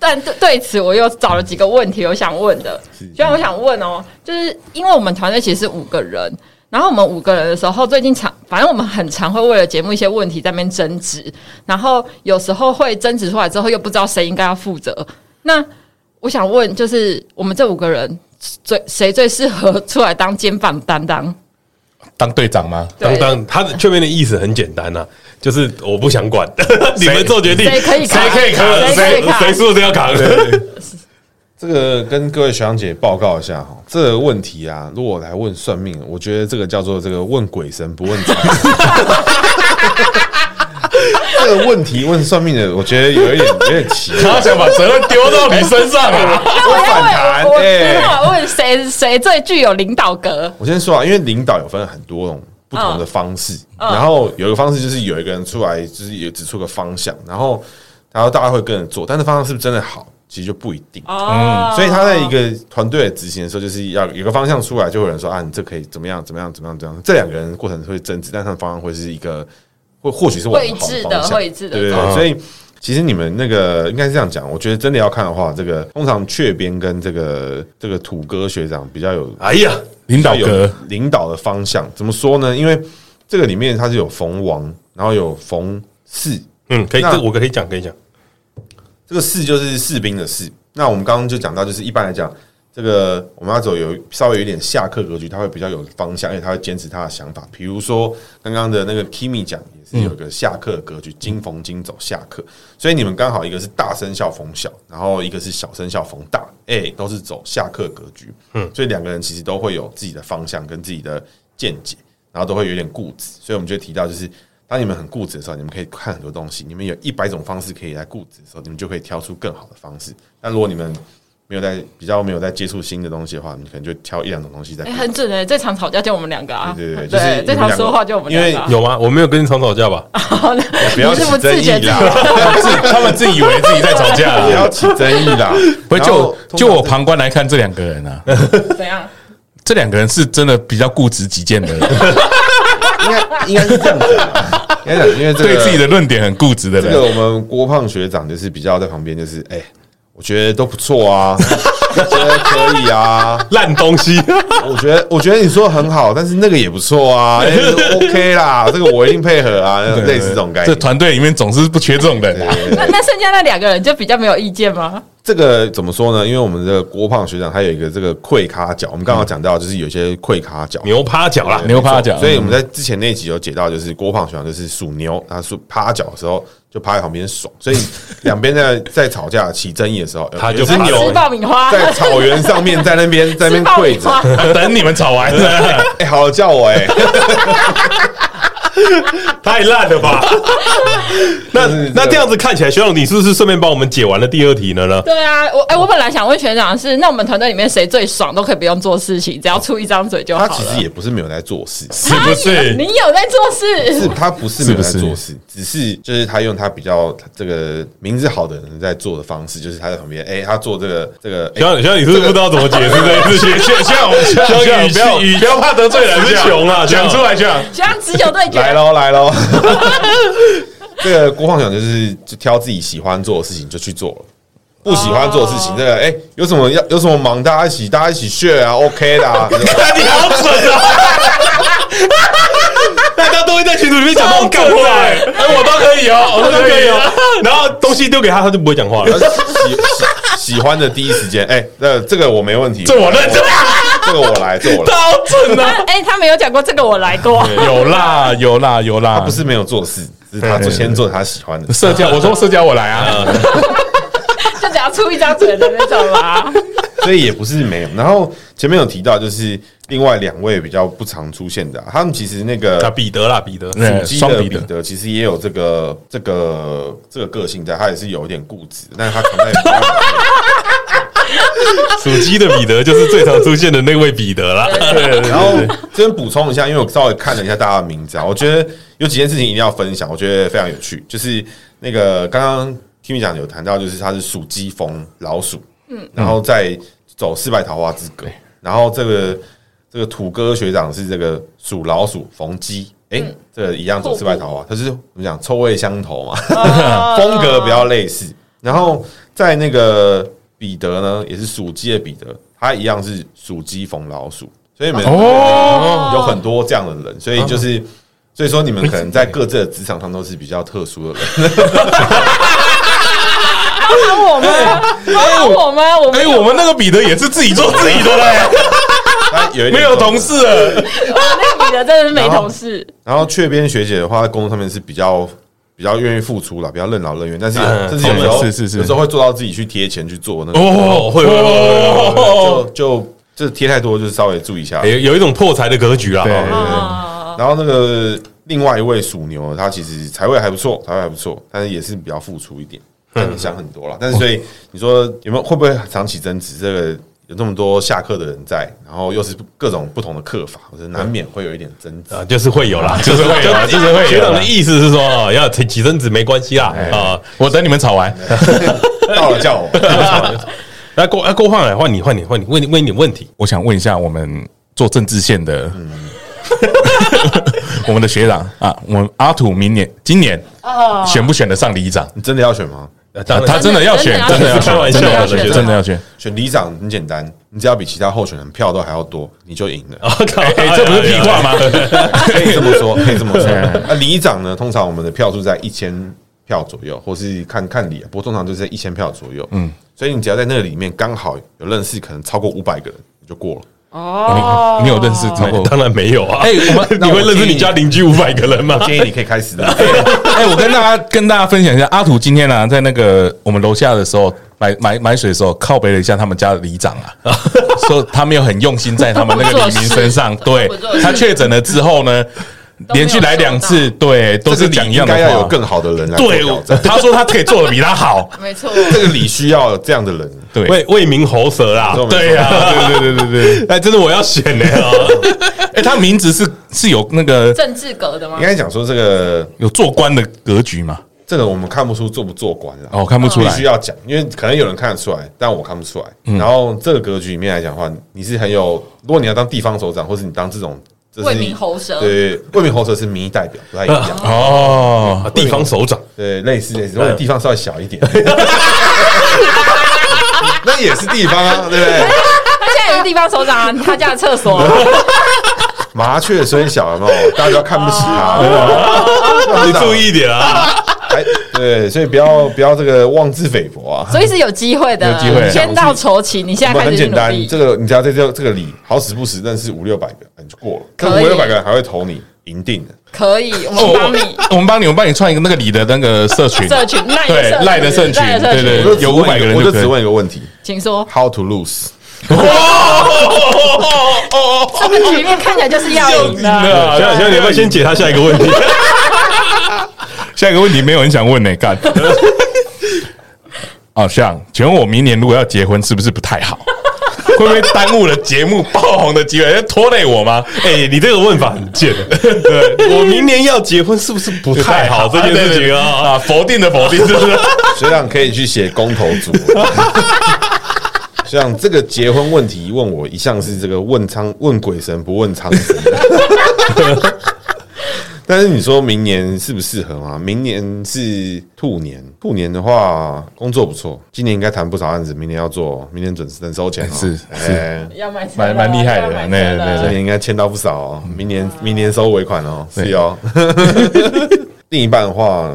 但对此，我又找了几个问题，我想问的。虽然我想问哦，就是因为我们团队其实是5个人。然后我们5个人的时候，最近反正我们很常会为了节目一些问题在那边争执，然后有时候会争执出来之后又不知道谁应该要负责。那我想问，就是我们这5个人，谁最适合出来当肩膀担当？当队长吗？当他确认的意思很简单啊，就是我不想管，你们做决定，谁可以扛，谁输了都要扛。这个跟各位学长姐报告一下哈，这个问题啊，如果来问算命，我觉得这个叫做这个问鬼神不问财。这个问题问算命的，我觉得有点奇怪，他想把责任丢到你身上啊！我反弹，我问谁最具有领导格？我先说啊，因为领导有分很多种不同的方式，然后有一个方式就是有一个人出来，就是也指出个方向，然后大家会跟着做，但是方向是不是真的好？其实就不一定，所以他在一个团队的执行的时候，就是要有个方向出来，就会有人说啊，你这可以怎么样，怎么样，怎么样，怎么样。这两个人过程会争执，但他的方向会是一个，或许是往好的方向，对对对。所以其实你们那个应该是这样讲，我觉得真的要看的话，这个通常雀边跟这个土哥学长比较有，哎呀，领导格领导的方向怎么说呢？因为这个里面它是有逢王，然后有逢士，可以，我可以讲。这个士就是士兵的士，那我们刚刚就讲到，就是一般来讲，这个我们要走有稍微有点下课格局，他会比较有方向，而且他会坚持他的想法。比如说刚刚的那个 Kimi 讲，也是有一个下课格局，金逢金走下课，所以你们刚好一个是大生肖逢小，然后一个是小生肖逢大，都是走下课格局，所以两个人其实都会有自己的方向跟自己的见解，然后都会有点固执，所以我们就提到就是。当你们很固执的时候，你们可以看很多东西。你们有100种方式可以来固执的时候，你们就可以挑出更好的方式。但如果你们比较没有在接触新的东西的话，你可能就挑1-2种东西在。很准欸，这场吵架就我们两个啊，对，就是这场说话就我们两个。因为有吗？我没有跟你常吵架吧？不要起争议啦！他们自以为自己在吵架，不要起争议啦。不是，就我旁观来看，这两个人啊，怎样？这两个人是真的比较固执己见的人。应该是这样子啦，应该讲，因为对自己的论点很固执的人，这个我们郭胖学长就是比较在旁边，就是我觉得都不错啊，我觉得可以啊，烂东西，我觉得你说很好，但是那个也不错啊，OK 啦，这个我一定配合啊，类似这种概念，这团队里面总是不缺这种人啊。那剩下那2个人就比较没有意见吗？这个怎么说呢？因为我们的郭胖学长他有一个这个溃咖脚，我们刚刚讲到就是有些溃咖脚、牛趴脚啦，牛趴脚。所以我们在之前那集有解到，就是郭胖学长就是属牛，他属趴脚的时候就趴在旁边爽，所以两边在吵架起争议的时候，他就是牛吃爆米花，在草原上面在那边跪着等你们吵完。好叫我太烂了吧！那这样子看起来，学长你是不是顺便帮我们解完了第2题呢？对啊，我本来想问学长是，那我们团队里面谁最爽都可以不用做事情，只要出一张嘴就好了。他其实也不是没有在做事，是不是？你有在做事？是，他不是没有在做事，只是就是他用他比较这个名字好的人在做的方式，就是他在旁边，他做这个。学长你是不是不知道怎么解释这件事情？学长不要怕得罪人，是穷啊，讲出来讲。学长持久对决。来喽！这个郭胖讲就挑自己喜欢做的事情就去做了，不喜欢做的事情，这个有什么忙大家一起share啊 ，OK 的啊。你好准啊！大家都会在群组里面讲那种干话，我都可以哦，我都可以哦。然后东西丢给他，他就不会讲话了。喜欢的第一时间，这个我没问题，这我认真。这个我来，他好准啊！他没有讲过这个我来过，有啦，他不是没有做事，是他先做他喜欢的社交。我说社交我来啊，就只要出一张嘴的那种啦。所以也不是没有。然后前面有提到就是另外两位比较不常出现的、啊，他们其实那个、啊、彼得属鸡的彼得其实也有这个个性在，他也是有一点固执，但是他藏在。属鸡的彼得就是最常出现的那位彼得啦。然后这边补充一下，因为我稍微看了一下大家的名字啊，我觉得有几件事情一定要分享，我觉得非常有趣。就是那个刚刚 Kimi 讲有谈到，就是他是属鸡逢老鼠，然后再走四败桃花之格。然后这个土哥学长是这个属老鼠逢鸡。这个一样走四败桃花，他是怎么讲臭味相投嘛，风格比较类似。然后在那个。彼得呢，也是属鸡的彼得，他一样是属鸡逢老鼠，所以你们有很多这样的人，所以就是，所以说你们可能在各自的职场上都是比较特殊的人。我们，我们那个彼得也是自己做自己的嘞，没有同事了。那个彼得真的是没同事。然后雀边学姐的话，在工作上面是比较愿意付出啦，比较任劳任怨，但是有时候会做到自己去贴钱去做那种哦，会就贴太多，就是稍微注意一下，有一种破财的格局啦。对，然后那个另外一位属牛，他其实财位还不错，但是也是比较付出一点，想很多啦。但是所以你说有没有会不会长期争执？这个有这么多下课的人在，然后又是各种不同的课法，我觉得难免会有一点争执啊，就是会有啦，就是会有啦，就是会有啦。学长的意思是说，要起争执没关系啦啊，我等你们吵完，到了叫我。那郭晃来换你，问你问题。我想问一下，我们做政治线的，我们的学长啊，我们阿土今年选不选得上里长？你真的要选吗？他真的要选，真的要选。选里长很简单，你只要比其他候选人票都还要多，你就赢了。这不是屁话吗？可以这么说。啊，里长呢，通常我们的票数在1000票左右，或是看里，不过通常就是在1000票左右。所以你只要在那里面刚好有认识，可能超过500个人，你就过了。哦，你有认识超过？当然没有啊！你会认识你家邻居500个人吗？建议你可以开始了。我跟大家分享一下，阿土今天啊，在那个我们楼下的时候买水的时候，靠北了一下他们家的里长啊，说他没有很用心在他们那个里民身上。对，他确诊了之后呢，连续来2次，对，都是讲一样的话，应该要有更好的人来做挑战。他说他可以做的比他好，没错，这个里需要这样的人，对，为民喉舌啦，对呀，对，哎，真的我要选呢啊！哎，他名字是有那个政治格的吗？应该讲说这个有做官的格局嘛？这个我们看不出做不做官了，哦，看不出来，必须要讲，因为可能有人看得出来，但我看不出来。然后这个格局里面来讲的话，你是很有，如果你要当地方首长，或是你当这种。为民喉舌，对，为民喉舌是民意代表，不太一样哦。地方首长，对，类似，或者地方稍微小一点，那也是地方啊，对不对？他现在有个地方首长啊，他家的厕所。麻雀虽小，有没有？大家看不起他，你注意一点啊。对，所以不要这个妄自菲薄啊！所以是有机会的，有机会先到筹起。你现在开始很简单，这个你只要在这个里好死不死认识500-600个，你就过了。这500-600个人还会投你，赢定的。可以，我们帮你创一个那个里的那个社群，对赖的社群，对，有500个人。我就只问一个问题，请说 How to lose？这个局面看起来就是要赢的。小你要不要先解他下一个问题？下一个问题没有人想问呢，干。好像请问我明年如果要结婚，是不是不太好？会不会耽误了节目爆红的机会？拖累我吗？你这个问法很贱。对，我明年要结婚，是不是不太好？这件事情啊，否定，是不是？学长可以去写公投组。像这个结婚问题问我，一向是这个问鬼神不问苍生。但是你说明年适不适合吗？明年是兔年的话，工作不错，今年应该谈不少案子，明年要做，明年准时收钱，哦，是，要买车，蛮厉害的，今年应该签到不少哦，明年收尾款哦，是哦。另一半的话，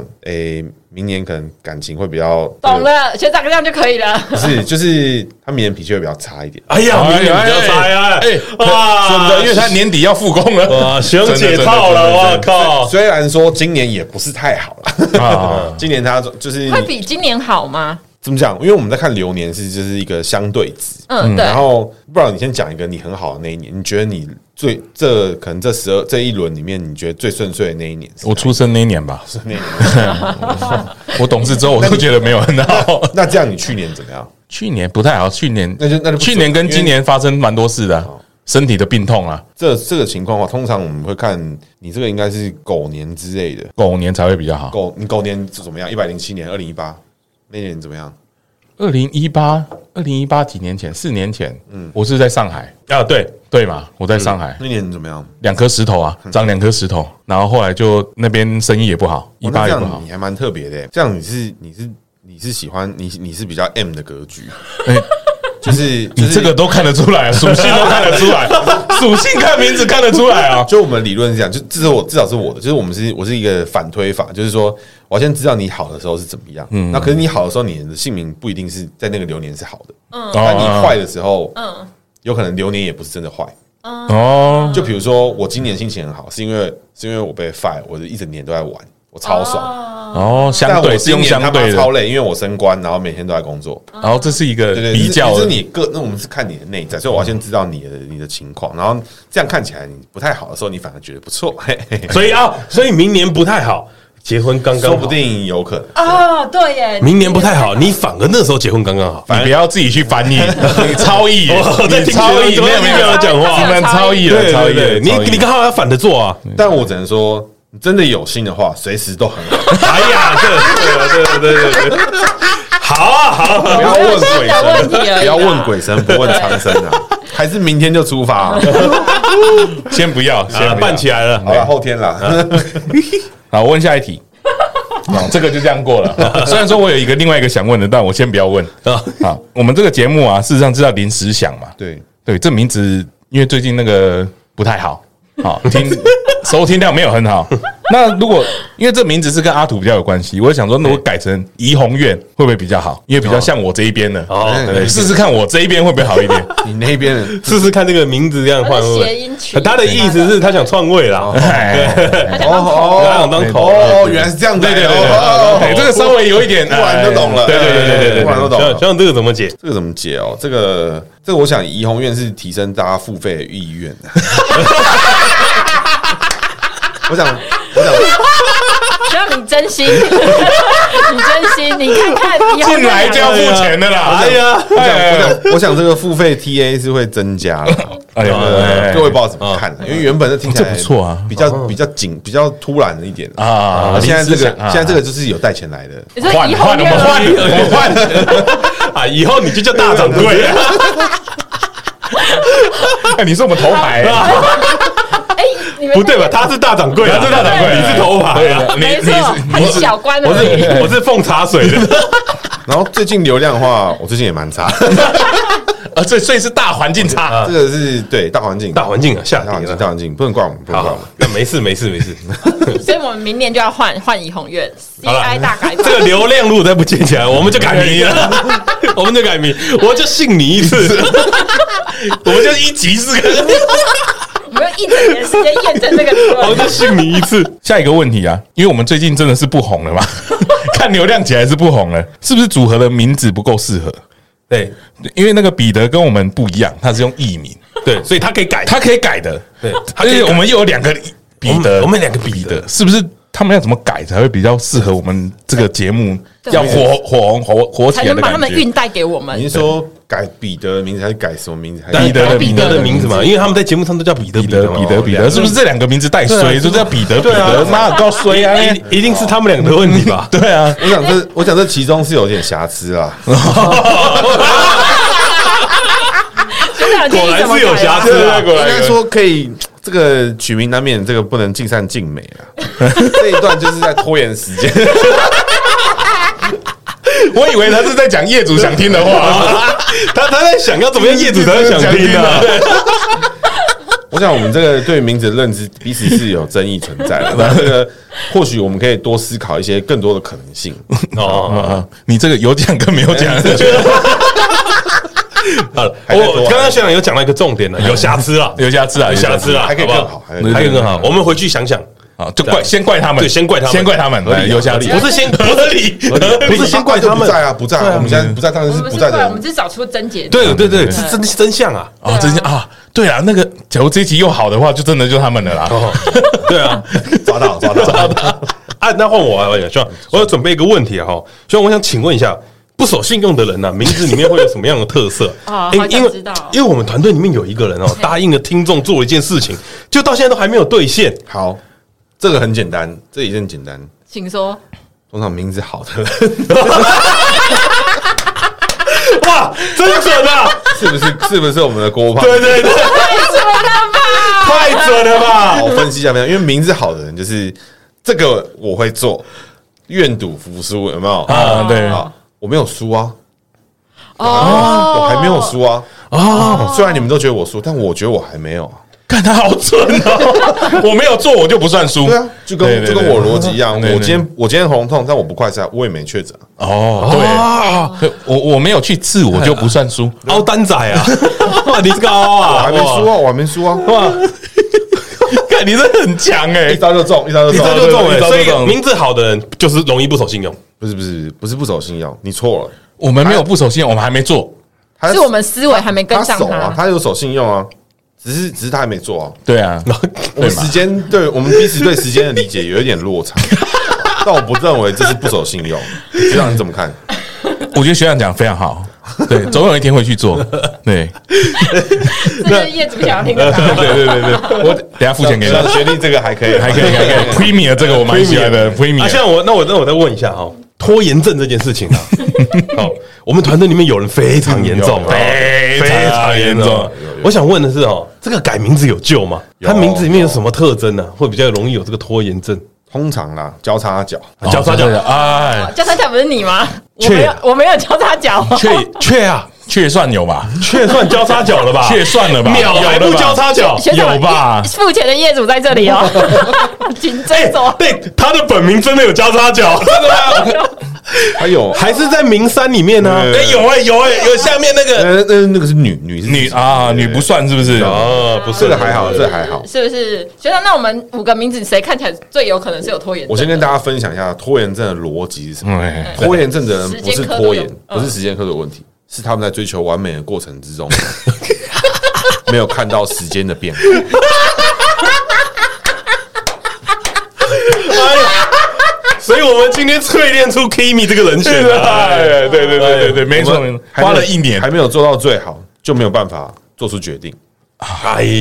明年可能感情会比较懂了，学长这样就可以了。不是，就是他明年脾气会比较差一点。哎呀，明年比较差呀！哇，真的，因为他年底要复工了，哇，学长解套了，我靠！虽然说今年也不是太好了，今年他就是会比今年好吗？怎么讲？因为我们在看流年是就是一个相对值，嗯，对。然后不然你先讲一个你很好的那一年，你觉得你最这可能这这一轮里面，你觉得最顺遂的那一年？我出生那一年吧，是那一年。我懂事之后，我都觉得没有很好。那这样你去年怎么样？去年不太好，去年那就去年跟今年发生蛮多事的、啊。身体的病痛啊，这个情况的话，通常我们会看你这个应该是狗年之类的，狗年才会比较好。狗年怎么样？107年，2018那年怎么样？2018几年前，4年前，嗯，我是在上海啊，对嘛，我在上海、嗯、那年怎么样？2颗石头啊，长2颗石头，然后后来就那边生意也不好，18也不好。你还蛮特别的、欸，这样你是喜欢你是比较 M 的格局。欸你这个都看得出来，属性都看得出来，属性看名字看得出来啊！就我们理论是这样，就至少是我的，就是我是一个反推法，就是说我要先知道你好的时候是怎么样，嗯，那可是你好的时候，你的姓名不一定是在那个流年是好的，嗯，但你坏的时候，嗯，有可能流年也不是真的坏，哦，就比如说我今年心情很好，是因为我被 fire， 我一整年都在玩，我超爽。哦哦，相对是用相对的，超累，因为我升官，然后每天都在工作，然后这是一个比较的，就是你个，那我们是看你的内在，所以我要先知道你的情况，然后这样看起来你不太好的时候，你反而觉得不错，所以明年不太好，结婚刚刚好，说不定有可能啊，对耶，明年不太好，你反而那时候结婚刚刚好，你不要自己去翻译，你超译，你超译，没有讲话，你们超译了，超译，你刚好要反着做啊，但我只能说。真的有心的话，随时都很好。哎呀，对，好啊，不要问鬼神，不要问鬼神，不问苍生啊，还是明天就出发、啊，先不要，办起来了，好了，后天啦。好，我问下一题。这个就这样过了。虽然说我有另外一个想问的，但我先不要问。好，我们这个节目啊，事实上是叫临时想嘛。对，这名字因为最近那个不太好。好听收听量没有很好，那如果因为这名字是跟阿土比较有关系，我想说如果改成怡红院会不会比较好？因为比较像我这一边的，试试看我这一边会不会好一点？你那边试试看这个名字这样换位。他的意思是他想篡位啦，他想当头。哦，原来是这样，对，这个稍微有一点，突然就懂了，对，突然就懂了。像这个怎么解？这个怎么解哦？这个我想怡红院是提升大家付费的意愿。我想，只要你真心，你看看，进来就要付钱的啦。哎呀，我想这个付费 TA 是会增加的。哎呀，各位不知道怎么看，因为原本这听起来不错啊，比较紧，比较突然一点啊。现在这个就是有带钱来的，我们换啊，以后你就叫大掌柜。哎，你是我们头牌。不对吧？他是大掌柜，你是头牌啊！没错，他是小官的。我是奉茶水的。然后最近流量的话，我最近也蛮差。所以是大环境差。这个是对大环境啊，大环境不能怪我们，那没事。所以我们明年就要换怡红院 CI 大改版。这个流量如果再不建起来，我们就改名了。我就信你一次，我们就一集四个。我要一整年时间验证这个理论，我就信你一次。下一个问题啊，因为我们最近真的是不红了嘛，看流量起来是不红了，是不是组合的名字不够适合？对，因为那个彼得跟我们不一样，他是用艺名，对，所以他可以改的，对，而且我们又有两个彼得，我们两个彼得，是不是他们要怎么改才会比较适合我们这个节目？要火起来的感觉，才能把他们运带给我们。你说改彼得的名字还是改什么名字？彼得的名字嘛，因为他们在节目上都叫彼得，是不是这两个名字带衰？就叫彼得，妈高衰啊！一定是他们两个的问题吧？对啊，我想这其中是有点瑕疵啦。果然是有瑕疵啊！应该说可以。这个取名难免，这个不能尽善尽美啊！这一段就是在拖延时间。我以为他是在讲业主想听的话，他在想要怎么样业主才会想听啊。我想我们这个对名字的认知彼此是有争议存在的，那这个或许我们可以多思考一些更多的可能性。哦，你这个有讲跟没有讲。好了，我刚刚学长有讲到一个重点了，有瑕疵了，还可以更好，我们回去想想，啊，就怪先怪他们，对，先怪他们，先怪他们，尤加利不是先合理，不是先怪他们，不在啊，不在，我们现在不在，当然是不在的，我们只找出真解，对对对，是真相啊，啊，真相啊，对啊，那个假如这一集又好的话，就真的就他们了啦，对啊，抓到抓到抓到啊，那换我来讲，我要准备一个问题哈，所以我想请问一下。不守信用的人啊，名字里面会有什么样的特色啊、哦欸？因为我们团队里面有一个人哦，答应了听众做了一件事情，就到现在都还没有兑现。好，这个很简单，这一件简单，请说。通常名字好的人，哇，真准啊！是不是？是不是我们的郭胖？对对对，太准了吧！太准了吧！我分析一下，因为名字好的人就是这个，我会做愿赌服输，有没有？啊，对。我没有输啊！哦，我还没有输啊！哦，虽然你们都觉得我输，但我觉得我还没有。看他好准哦！我没有做，我就不算输。对啊，就跟我逻辑一样。我今天喉痛，但我不快塞，我也没确诊。哦，对，我没有去治，我就不算输。凹单仔啊！哇，你高啊！我还没输啊！我还没输啊！哇！看你这很强哎，一招就中，一招就中，一招就中哎！所以名字好的人就是容易不守信用。不是不守信用，你错了。我们没有不守信用，我们还没做，是我们思维还没跟上他。他有守信用啊，只是他还没做啊。对啊，我们时间对我们彼此对时间的理解有一点落差，但我不认为这是不守信用。学长你怎么看？我觉得学长讲非常好，对，总有一天会去做。对，这是业主想要听的。对，我等下付钱给你。学历这个还可以 ，Premier 这个我蛮喜欢的 Premier。啊，像那我再问一下哈。拖延症这件事情啊，好，我们团队里面有人非常严重，非常严重。我想问的是哦，这个改名字有救吗？他名字里面有什么特征呢？会比较容易有这个拖延症？通常啦，交叉脚，交叉脚，哎，交叉脚不是你吗？我没有交叉脚，确啊。确算有吧？确算交叉脚了吧？确算了吧？秒还不交叉脚有吧？付钱的业主在这里哦，请斟酌。对，他的本名真的有交叉脚，真的吗？还有，还是在名山里面呢？哎，有下面那个，那个是女啊，女不算是不是？哦，不是，这个还好，这还好，是不是？学长，那我们五个名字谁看起来最有可能是有拖延症？我先跟大家分享一下拖延症的逻辑是什么。拖延症的人不是拖延，不是时间科的问题。是他们在追求完美的过程之中，没有看到时间的变化。所以我们今天淬炼出 Kimi 这个人选了。对，没错，花了1年还没有做到最好，就没有办法做出决定。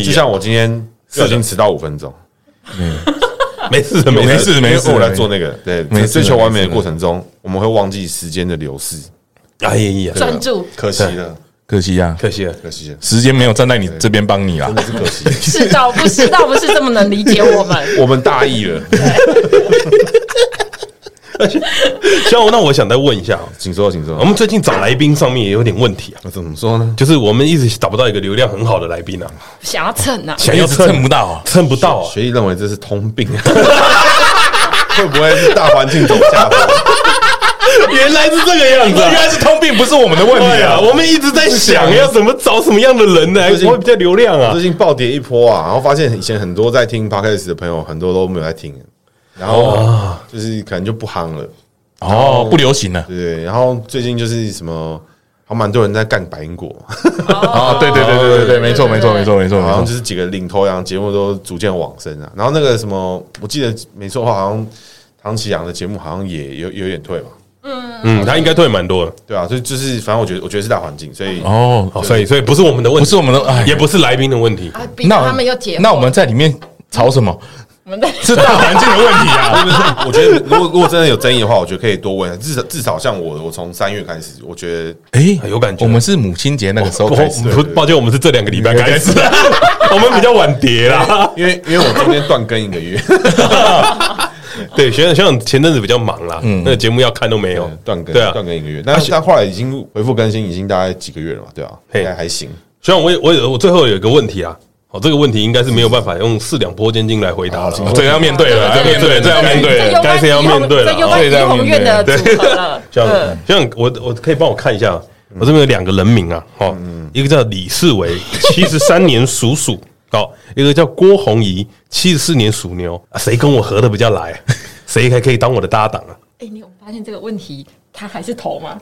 就像我今天已经迟到5分钟，没事，我来做那个。对，在追求完美的过程中，我们会忘记时间的流逝。哎呀，专注，可惜了，时间没有站在你这边帮你啦，真的是可惜。世道不是这么能理解我们，我们大意了。像我，那我想再问一下，请说。我们最近找来宾上面也有点问题啊，怎么说呢？就是我们一直找不到一个流量很好的来宾啊，想要蹭啊，想要蹭不到，蹭不到。学弟认为这是通病，会不会是大环境走下坡？原来是这个样子，原来是通病，不是我们的问题啊！我们一直在想要怎么找什么样的人呢？会比较流量啊！最近暴跌一波啊，然后发现以前很多在听 podcast 的朋友，很多都没有在听，然后就是可能就不夯了，哦，不流行了。对，然后最近就是什么，还蛮多人在干百因果。啊，对，没错。好像就是几个领头羊节目都逐渐往生啊。然后那个什么，我记得没错的话，好像唐启阳的节目好像也有点退嘛。嗯，他应该退蛮多的，对啊，所以就是反正我觉得是大环境，所以所以不是我们的问题，不是我们的，也不是来宾的问题。那他们有解，那我们在里面吵什么？是大环境的问题啊！我觉得如果真的有争议的话，我觉得可以多问，至少像我从3月开始，我觉得很有感觉。我们是母亲节那个时候开始，抱歉，我们是这2个礼拜开始，我们比较晚叠啦，因为我中间断更1个月。对，学长前阵子比较忙啦，那个节目要看都没有断更1个月，但后来已经恢复更新，已经大概几个月了嘛，对啊，应该还行。学长，我最后有一个问题啊，哦，这个问题应该是没有办法用4两拨千斤来回答了，这个要面对了，要面对，该是要面对了，这又宏愿的组合了。学长，我可以帮我看一下，我这边有2个人名啊，哦，一个叫李世维，73年属鼠，哦，一个叫郭宏仪，74年属牛，谁跟我合的比较来？谁还可以当我的搭档啊？哎，你有发现这个问题，他还是头吗？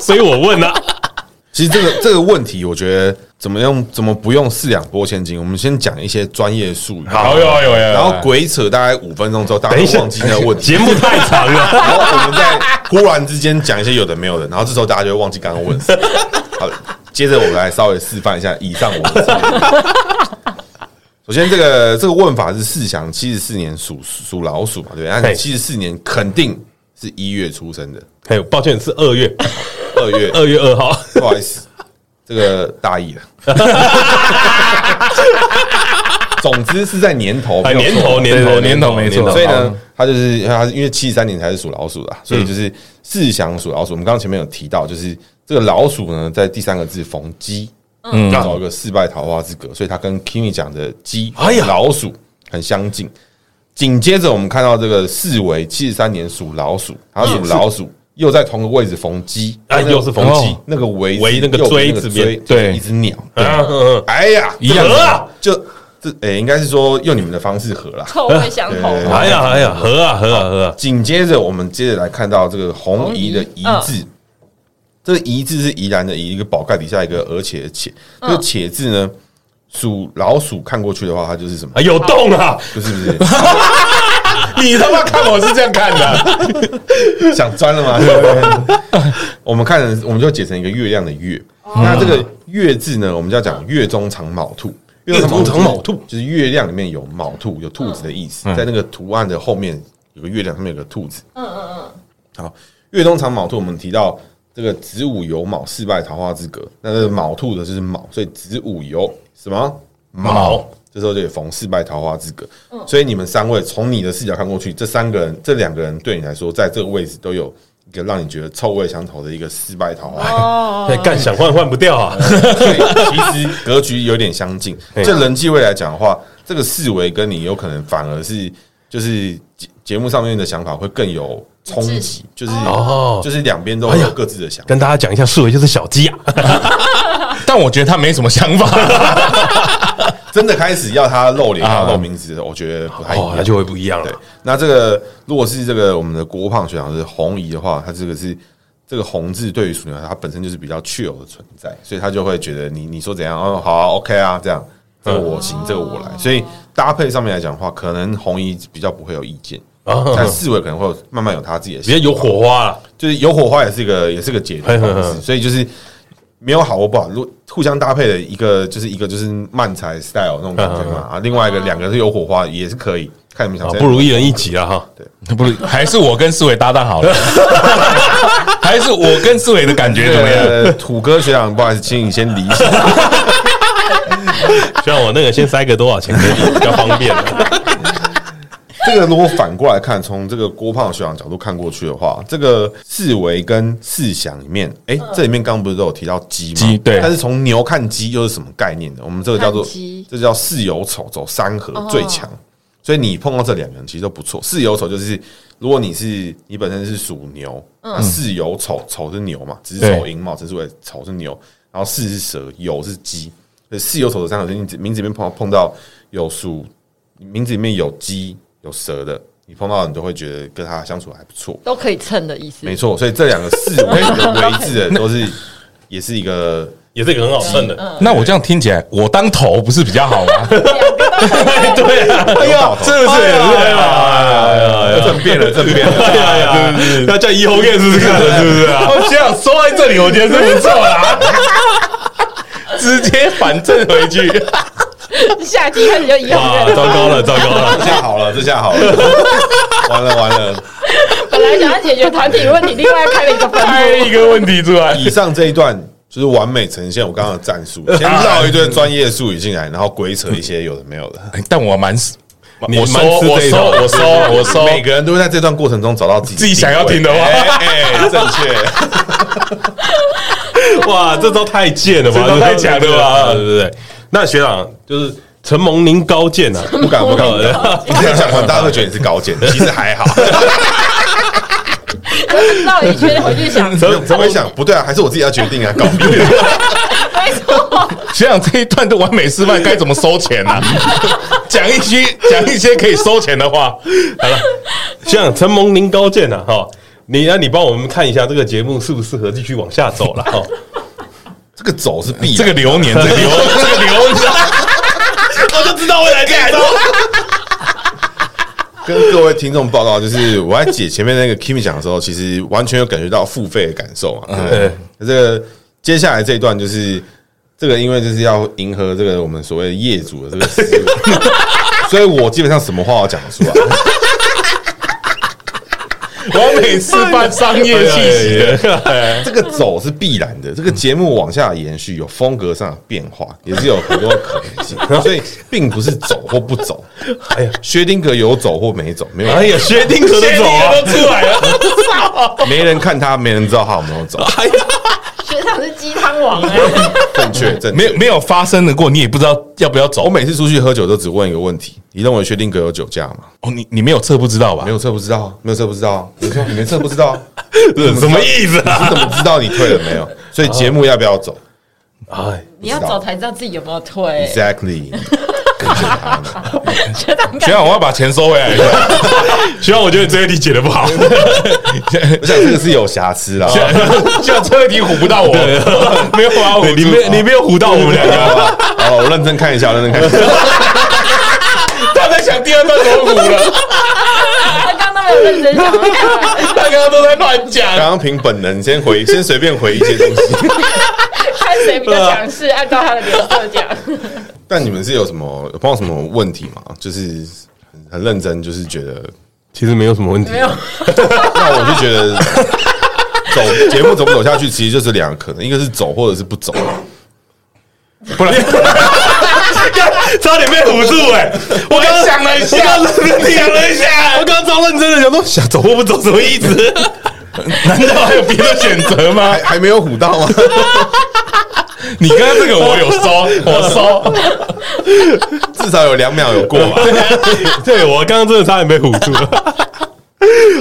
所以我问啊。其实这个问题，我觉得怎么不用四两拨千斤？我们先讲一些专业术语，好有，然后鬼扯大概5分钟之后，大家都忘记那个问题。节目太长了，然后我们在忽然之间讲一些有的没有的，然后这时候大家就会忘记刚刚问什么。好，接着我们来稍微示范一下以上我们的。首先，这个问法是四祥74年属老鼠嘛，对不对？那你74年肯定是1月出生的。哎，抱歉，是2月。2月2号，不好意思，这个大意了。总之是在年头，年头没错。所以呢，他就是他因为73年才是属老鼠的，所以就是四祥属老鼠。我们刚刚前面有提到，就是这个老鼠呢，在第3个字逢鸡，找一个4败桃花之格，所以他跟 Kimi 讲的鸡、老鼠很相近。紧接着我们看到这个四维73年属老鼠，他属老鼠。又在同个位置逢鸡，又是逢鸡，那个围那个锥子边，对，一只鸟，哎呀，一样啊，就应该是说用你们的方式合啦，臭味相投，哎呀，合啊。紧接着我们接着来看到这个红夷的夷字，这个夷字是宜兰的夷，一个宝盖底下一个而且的且，这个且字呢，属老鼠看过去的话，它就是什么？有洞啊，不是。你他妈看我是这样看的，想钻了吗？对，我们看，我们就解成一个月亮的月。那这个月字呢，我们就要讲月中藏卯兔。月中藏卯兔就是月亮里面有卯兔，有兔子的意思。在那个图案的后面有个月亮，上面有个兔子。好，月中藏卯兔，我们提到这个子午酉卯4败桃花之格。那这个卯兔的就是卯，所以子午酉什么卯？这时候就也逢4败桃花之格，所以你们3位从你的视角看过去，这2个人对你来说，在这个位置都有一个让你觉得臭味相投的一个4败桃花，干想换不掉啊！其实格局有点相近。这人际位来讲的话，这个四维跟你有可能反而是就是节目上面的想法会更有冲击，就是两边都有各自的想法。跟大家讲一下，四维就是小鸡啊，但我觉得他没什么想法。真的开始要他露脸、露名字，我觉得不太一样，那就会不一样了。那这个如果是这个我们的郭胖学长是红姨的话，他这个红字对于属牛，他本身就是比较chill的存在，所以他就会觉得你说怎样，哦好啊 ，OK 啊，这样这个我行，这个我来，所以搭配上面来讲的话，可能红姨比较不会有意见，但四维可能会慢慢有他自己的，比较有火花啦，就是有火花也是个解决方式，所以就是。没有好或不好，互相搭配的一个就是漫才 style 那种感觉嘛啊，另外一个2个是有火花也是可以，看你们想怎样。不如1人1集啊哈，对，不如还是我跟思维搭档好了，还是我跟思维的感觉怎么样？土哥学长，不好意思，请你先离席。学长，我那个先塞个多少钱给你比较方便了。这个如果反过来看，从这个郭胖学长角度看过去的话，这个四维跟四祥里面，这里面刚不是都有提到鸡吗？鸡对，但是从牛看鸡又是什么概念呢？我们这个叫做四有丑走3合最强，所以你碰到这2个人其实都不错。四有丑就是如果你本身是属牛，四有丑，丑是牛嘛，子丑寅卯辰巳未丑是牛，然后巳是蛇，酉是鸡，所以四有丑走3合，你名字里面碰到有属，名字里面有鸡。有蛇的，你碰到你都会觉得跟他相处还不错，都可以蹭的意思。没错，所以这2个四维的维字的都是，也是一个很好蹭的。那我这样听起来，我当头不是比较好吗？对啊，哎呀，真的是，哎呀，政变了，对，那叫以后面试试看，是不是啊？我想说在这里，我觉得是不错啦，直接反正回去。下集开始就一样了，糟糕了，这下好了，完了。本来想要解决团体问题，另外开了一个问题出来。以上这一段就是完美呈现我刚刚的战术，先绕一堆专业术语进来，然后鬼扯一些有的没有的。但我蛮死，我收。每个人都会在这段过程中找到自己想要听的话，正确。哇，这招太贱了吧，这招太强了吧，对不对？那学长就是承蒙您高见啊，不敢，你这样讲完大家会觉得你是高见，其实还好。绕一圈回去想，不对啊，还是我自己要决定啊，搞定。没错。学长这一段的完美示范，该怎么收钱呢、啊？讲一些可以收钱的话。好了，学长承蒙您高见啊哈，你帮我们看一下这个节目适不适合继续往下走了哈。这个走是必然，这个流年，这个流年，我就知道未来这样。跟各位听众报告，就是我在解前面那个 Kimi 讲的时候，其实完全有感觉到付费的感受啊。对，这个接下来这一段就是这个，因为就是要迎合这个我们所谓业主的这个思维，所以我基本上什么话都讲得出来。完美示范商业气息的，这个走是必然的。这个节目往下延续，有风格上的变化，也是有很多可能性，所以并不是走或不走。哎呀，薛丁格有走或没走，没有。哎呀，薛丁格的走啊，都出来了，没人看他，没人知道他有没有走。哎呀，学长是鸡汤王哎，正确正确，没有发生的过，你也不知道要不要走。我每次出去喝酒都只问一个问题。你认为薛丁格有酒驾吗？哦，你没有测不知道吧？没有测不知道，没有测不知道。你说你没测不知道，什么意思啊？你怎么知道你退了没有？所以节目要不要走？哎，你要走才知道自己有没有退。Exactly 学长。学长，我要把钱收回来。学长，我觉得这一题解得不好。我想这个是有瑕疵啦。学长，这一题唬不到我，没有把我唬住，你没有唬到我们两个。好，我认真看一下，认真看一下。他在想第二段怎么唬了，他刚刚都没有认真想，他刚刚都在乱讲。刚刚凭本能先随便回一些东西，看谁比较强势，按照他的脸色讲。但你们是有什么碰到什么问题吗？就是很认真，就是觉得其实没有什么问题。没有，那我就觉得走节目走不走下去，其实就是两个可能，一个是走，或者是不走。不然。差点被唬住哎！我刚想了一下，我刚超认真的想说，想走或不走什么意思？难道还有别的选择吗？还没有唬到吗？你刚刚这个我有收，我收，至少有2秒有过吧？对，我刚刚真的差点被唬住了。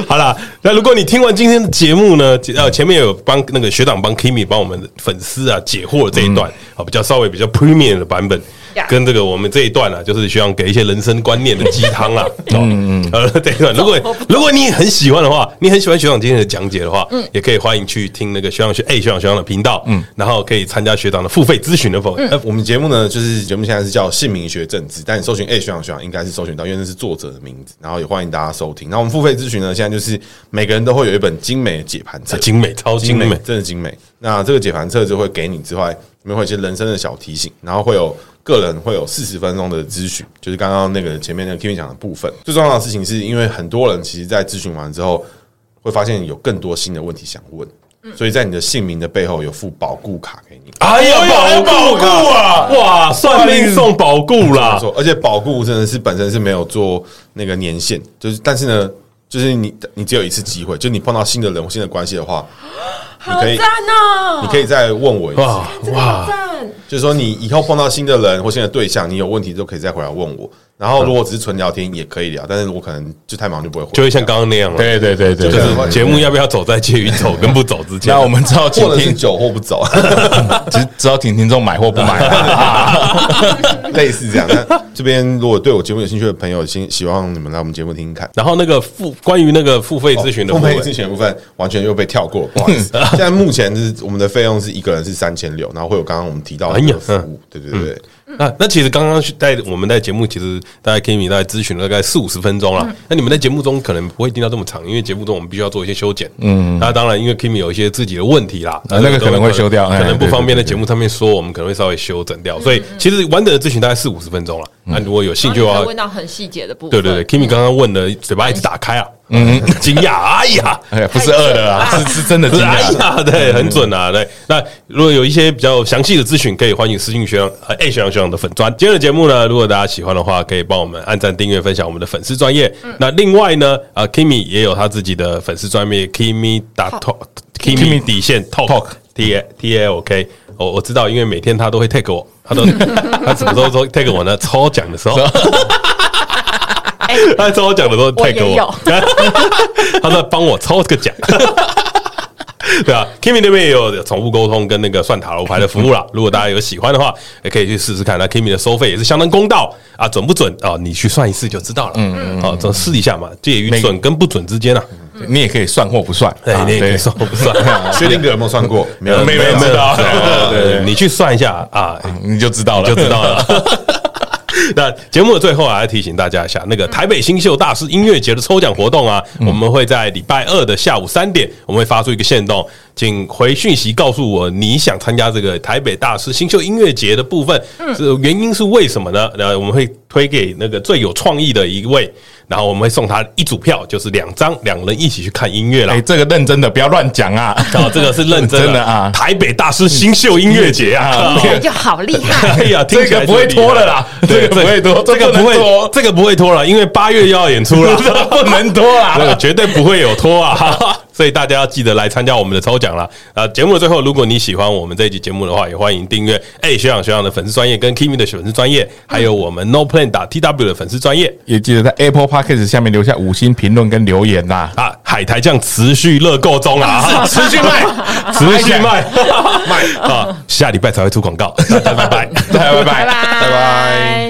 好啦，那如果你听完今天的节目呢，前面有帮那个学长帮 Kimi 帮我们的粉丝啊解惑这一段啊，比较 premium 的版本。跟这个我们这一段啊，就是希望给一些人生观念的鸡汤啦。这一段如果你很喜欢的话，你很喜欢学长今天的讲解的话，也可以欢迎去听那个学长的频道，然后可以参加学长的付费咨询的部分。我们节目呢，就是节目现在是叫姓名学政治，但你搜寻学长应该是搜寻到，因为那是作者的名字。然后也欢迎大家收听。然后我们付费咨询呢，现在就是每个人都会有一本精美的解盘册，精美超精美，真的精美。那这个解盘册就会给你之外，里面会有一些人生的小提醒，然后个人会有40分钟的咨询，就是刚刚那个前面那个 Kimi 讲的部分。最重要的事情是，因为很多人其实在咨询完之后，会发现有更多新的问题想问，所以在你的姓名的背后有附保固卡给你。哎呀，保固啊！哇，算命送保固啦！而且保固真的是本身是没有做那个年限，就是但是呢，就是你只有一次机会，就你碰到新的人、新的关系的话。好赞哦！你可以再问我一次，哇！就是说，你以后碰到新的人或新的对象，你有问题就可以再回来问我。然后，如果只是纯聊天也可以聊，但是我可能就太忙就不会回，就会像刚刚那样了。对，就是节目要不要走，在介于走跟不走之间。那我们知道，或者是走或不走，知道听众买或不买，类似这样。这边如果对我节目有兴趣的朋友，希望你们来我们节目听听看。然后那个关于那个付费咨询的部分，完全又被跳过，不好意思。现在目前是我们的费用是一个人是3600，然后会有刚刚我们提到的服务，对。那其实刚刚我们在节目，其实大概 Kimi 大概咨询了大概40-50分钟啦。那你们在节目中可能不会听到这么长，因为节目中我们必须要做一些修剪。那当然因为 Kimi 有一些自己的问题啦，那个可能会修掉，可能不方便在节目上面说，我们可能会稍微修整掉。所以其实完整的咨询大概40-50分钟啦。那如果有兴趣的话，问到很细节的部分。对 ，Kimi 刚刚问的，嘴巴一直打开啊。惊讶，哎呀，不是饿的啊，是真的惊讶，哎呀，对，很准啊，对。那如果有一些比较详细的咨询，可以欢迎私信学长的粉专。今天的节目呢，如果大家喜欢的话，可以帮我们按赞、订阅、分享我们的粉丝专页。那另外呢，Kimi 也有他自己的粉丝专页 Kimi 底线 Talk TALK。我知道，因为每天他都会 tag 我，他什么时候说 tag 我呢？抽奖的时候。他抽奖的时候 tag 我，他在帮我抽这个奖。对啊 Kimi 那边也有宠物沟通跟那个算塔罗牌的服务啦，如果大家有喜欢的话也可以去试试看。那 Kimi 的收费也是相当公道啊，准不准啊你去算一次就知道了。好，总试一下嘛，介于准跟不准之间啊，你也可以算或不算，对，你也可以算或不算。薛定谔有没有算过？没有，没有，没有。对，你去算一下啊，你就知道了，就知道了。那节目的最后啊，要提醒大家一下，那个台北新秀大师音乐节的抽奖活动啊，我们会在礼拜2的下午3点，我们会发出一个限动，请回讯息告诉我你想参加这个台北大师新秀音乐节的部分，原因是为什么呢？那我们会推给那个最有创意的一位。然后我们会送他一组票，就是2张，2人一起去看音乐啦。哎，这个认真的，不要乱讲啊！哦，这个是认真的啊！台北大师新秀音乐节啊，听起来就好厉害！哎呀，这个不会拖了啦，这个不会拖，这个不会拖了，因为8月又要演出了，不能拖啦，绝对不会有拖啊！所以大家要记得来参加我们的抽奖啦！啊，节目的最后，如果你喜欢我们这一集节目的话，也欢迎订阅学长的粉丝专页跟 Kimi 的粉丝专页，还有我们 No Plan 打 TW 的粉丝专页，也记得在 Apple Podcast下面留下5星评论跟留言呐！啊，海苔酱持续热购中啊，持续卖，持续卖啊！下礼拜才会出广告，拜拜，拜拜，拜拜，拜拜。